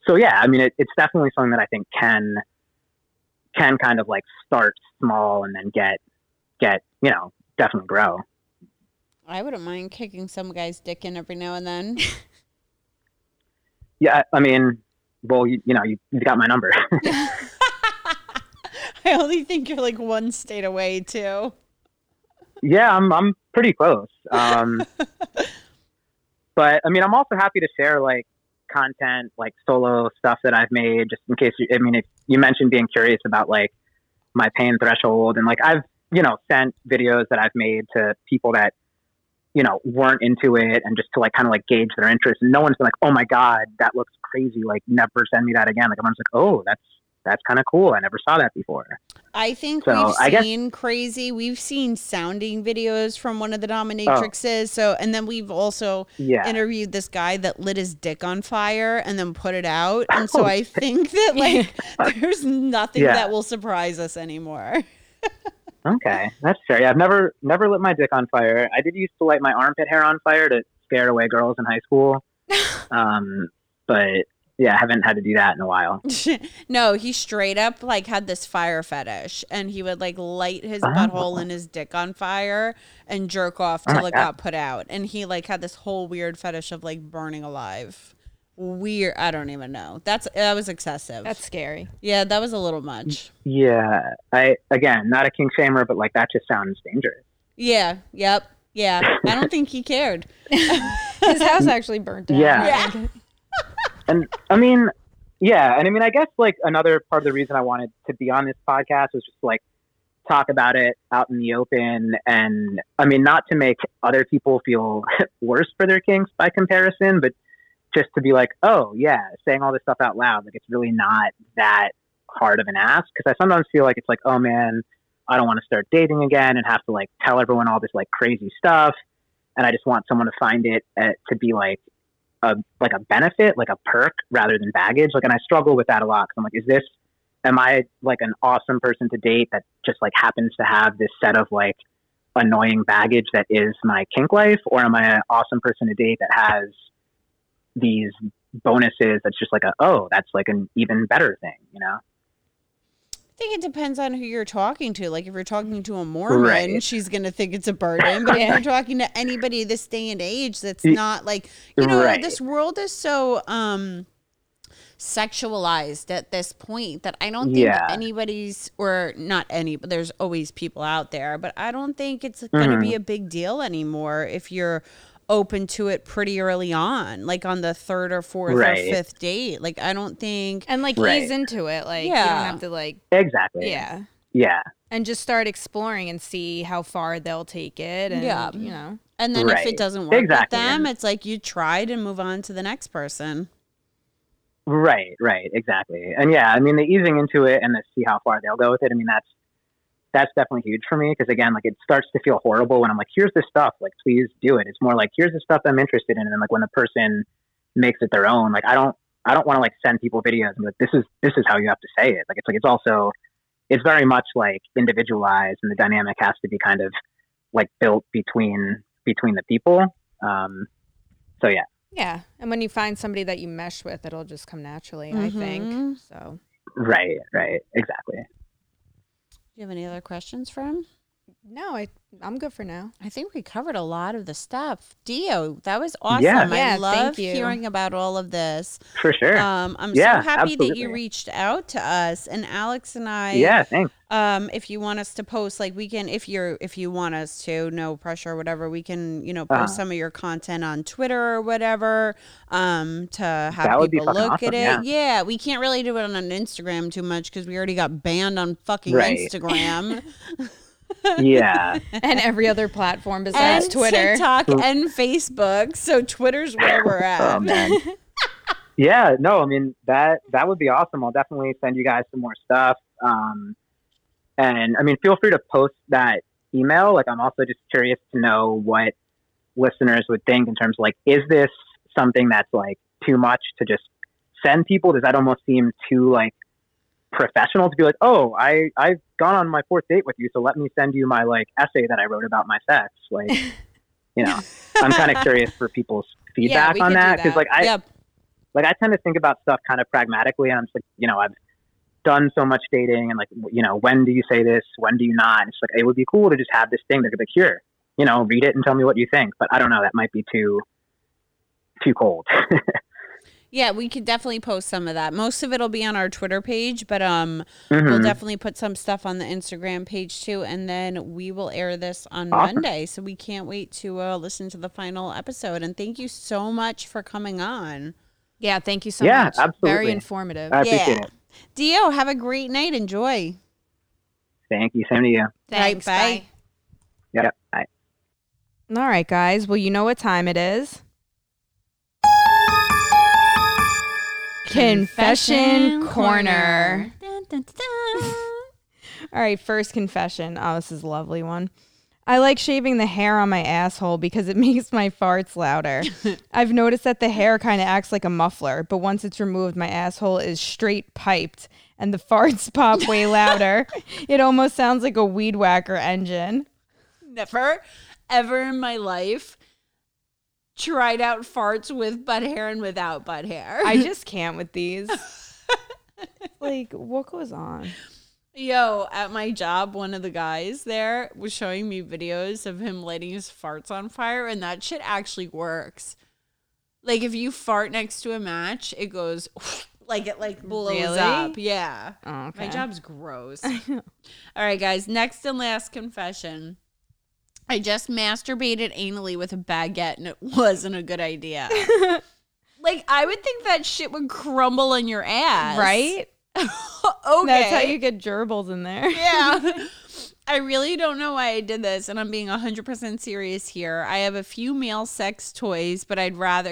So yeah, I mean, it's definitely something that I think can kind of like start small and then get, you know, definitely grow. I wouldn't mind kicking some guy's dick in every now and then. Yeah. I mean, well, you got my number. I only think you're like one state away too. Yeah, I'm pretty close. But I mean, I'm also happy to share like content, like solo stuff that I've made, just in case if you mentioned being curious about like my pain threshold, and like I've, you know, sent videos that I've made to people that, you know, weren't into it, and just to like kind of like gauge their interest. And no one's been like, oh my God, that looks crazy, like never send me that again. Like, everyone's like, oh, that's kind of cool. I never saw that before. I think so, we've seen sounding videos from one of the dominatrixes. Oh. So, and then we've also interviewed this guy that lit his dick on fire and then put it out. And so I think that like there's nothing that will surprise us anymore. Okay. That's fair. Yeah, I've never lit my dick on fire. I did used to light my armpit hair on fire to scare away girls in high school. But yeah, I haven't had to do that in a while. No, he straight up like had this fire fetish, and he would like light his butthole and his dick on fire and jerk off till got put out. And he like had this whole weird fetish of like burning alive. Weird. I don't even know. That was excessive. That's scary. Yeah, that was a little much. Yeah. Again, not a king shamer, but like that just sounds dangerous. Yeah. Yep. Yeah. I don't think he cared. His house actually burnt down. Yeah. And I mean, yeah. And I mean, I guess like another part of the reason I wanted to be on this podcast was just like talk about it out in the open. And I mean, not to make other people feel worse for their kinks by comparison, but just to be like, oh yeah, saying all this stuff out loud, like it's really not that hard of an ask. Cause I sometimes feel like it's like, oh man, I don't want to start dating again and have to like tell everyone all this like crazy stuff. And I just want someone to find it to be like, a benefit, like a perk rather than baggage. Like, and I struggle with that a lot. Cause I'm like, am I like an awesome person to date that just like happens to have this set of like annoying baggage that is my kink life? Or am I an awesome person to date that has these bonuses? That's just like that's like an even better thing, you know? I think it depends on who you're talking to. Like if you're talking to a Mormon, she's going to think it's a burden. But if you're talking to anybody this day and age, that's not like, you know, this world is so sexualized at this point that I don't think anybody's, or not any, but there's always people out there, but I don't think it's going to be a big deal anymore if you're open to it pretty early on, like on the third or fourth or fifth date. Like I don't think, and like ease into it, like you don't have to like exactly and just start exploring and see how far they'll take it, and you know, and then if it doesn't work with them, it's like you tried and move on to the next person. Right Exactly. And yeah, I mean, the easing into it and the see how far they'll go with it, I mean, that's definitely huge for me. Cause again, like it starts to feel horrible when I'm like, here's this stuff, like, please do it. It's more like, here's the stuff I'm interested in. And then like when the person makes it their own, like, I don't want to like send people videos and be like, this is how you have to say it. Like, it's also, it's very much like individualized, and the dynamic has to be kind of like built between the people. So yeah. Yeah. And when you find somebody that you mesh with, it'll just come naturally, I think. So. Right. Exactly. Do you have any other questions for him? No, I'm good for now. I think we covered a lot of the stuff. Dio, that was awesome. Yeah. I love hearing about all of this. For sure. I'm so happy that you reached out to us. And Alex and I, thanks. If you want us to post, like we can, if you want us to, no pressure or whatever, we can, post some of your content on Twitter or whatever, to have people look awesome, at it. Yeah. We can't really do it on Instagram too much because we already got banned on fucking Instagram. And every other platform besides and Twitter, TikTok, and Facebook. So Twitter's where we're at. Oh, man. I mean that would be awesome. I'll definitely send you guys some more stuff. And I mean, feel free to post that email. Like, I'm also just curious to know what listeners would think in terms of like, is this something that's like too much to just send people? Does that almost seem too like professional to be like, oh, I've gone on my fourth date with you, so let me send you my like essay that I wrote about my sex, like I'm kind of curious for people's feedback on that, because like I tend to think about stuff kind of pragmatically, and I'm just like, I've done so much dating, and like, when do you say this, when do you not, and it's like it would be cool to just have this thing that could be here, read it and tell me what you think, but I don't know, that might be too cold. Yeah, we could definitely post some of that. Most of it will be on our Twitter page, but we'll definitely put some stuff on the Instagram page too, and then we will air this on Monday. So we can't wait to listen to the final episode. And thank you so much for coming on. Yeah, thank you so much. Absolutely. Very informative. I appreciate it. Dio, have a great night. Enjoy. Thank you. Same to you. Thanks. All right, bye. Bye. All right, guys. Well, you know what time it is. Confession Corner. Dun, dun, dun, dun. All right, first confession. Oh, this is a lovely one. I like shaving the hair on my asshole because it makes my farts louder. I've noticed that the hair kind of acts like a muffler, but once it's removed, my asshole is straight piped and the farts pop way louder. It almost sounds like a weed whacker engine. Never, ever in my life tried out farts with butt hair and without butt hair. I just can't with these. Like, what goes on? Yo, at my job, one of the guys there was showing me videos of him lighting his farts on fire, and that shit actually works. Like, if you fart next to a match, it goes... Like, it like blows up. Yeah. Oh, okay. My job's gross. All right, guys. Next and last confession. I just masturbated anally with a baguette, and it wasn't a good idea. Like, I would think that shit would crumble in your ass. Right? Okay. That's how you get gerbils in there. Yeah. I really don't know why I did this, and I'm being 100% serious here. I have a few male sex toys, but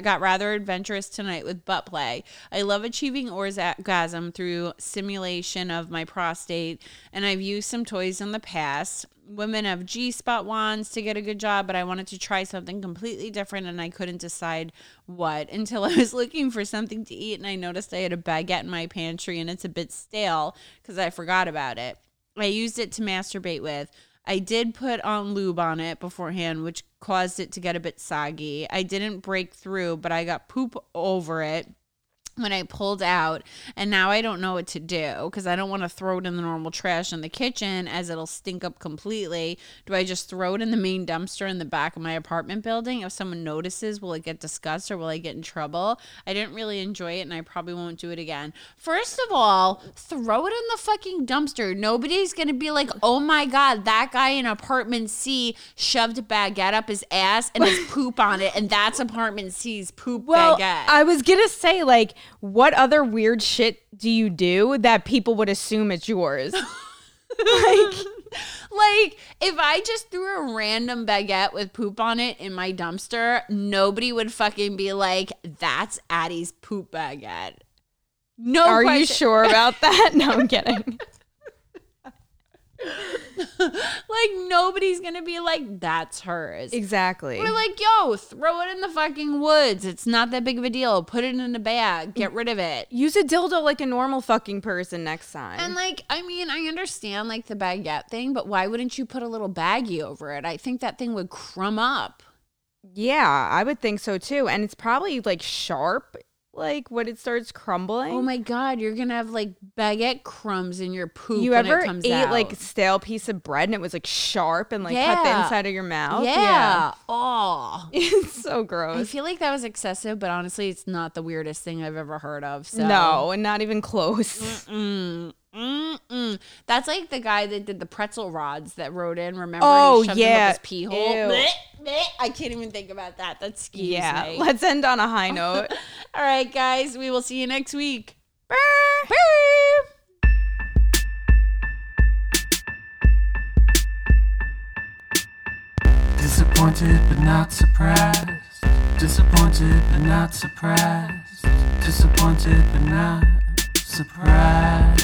got rather adventurous tonight with butt play. I love achieving orgasm through stimulation of my prostate, and I've used some toys in the past. Women have G-spot wands to get a good job, but I wanted to try something completely different, and I couldn't decide what until I was looking for something to eat, and I noticed I had a baguette in my pantry, and it's a bit stale because I forgot about it. I used it to masturbate with. I did put on lube on it beforehand, which caused it to get a bit soggy. I didn't break through, but I got poop over it when I pulled out, and now I don't know what to do because I don't want to throw it in the normal trash in the kitchen as it'll stink up completely. Do I just throw it in the main dumpster in the back of my apartment building? If someone notices, will it get discussed or will I get in trouble? I didn't really enjoy it, and I probably won't do it again. First of all, throw it in the fucking dumpster. Nobody's going to be like, oh my God, that guy in apartment C shoved a baguette up his ass and his poop on it, and that's apartment C's poop baguette. I was going to say, like, what other weird shit do you do that people would assume it's yours? Like, if I just threw a random baguette with poop on it in my dumpster, nobody would fucking be like, that's Addie's poop baguette. No question. Are you sure about that? No, I'm kidding. Like, nobody's gonna be like, that's hers. Exactly. We're like, yo, throw it in the fucking woods. It's not that big of a deal. Put it in a bag. Get rid of it. Use a dildo like a normal fucking person next time. And like, I mean, I understand like the baguette thing, but why wouldn't you put a little baggie over it? I think that thing would crumb up. Yeah, I would think so too. And it's probably like sharp like when it starts crumbling. Oh my God, you're gonna have like baguette crumbs in your poop. You when ever it comes ate out. Like stale piece of bread and it was like sharp and like cut the inside of your mouth? Yeah. Oh, it's so gross. I feel like that was excessive, but honestly, it's not the weirdest thing I've ever heard of. So. No, and not even close. Mm-mm. Mm-mm. That's like the guy that did the pretzel rods that wrote in, remember? Oh, he shoved him up his pee hole. Blech, blech. I can't even think about that. That skews me. Let's end on a high note. All right, guys. We will see you next week. Bye. Bye. Disappointed but not surprised. Disappointed but not surprised. Disappointed but not surprised.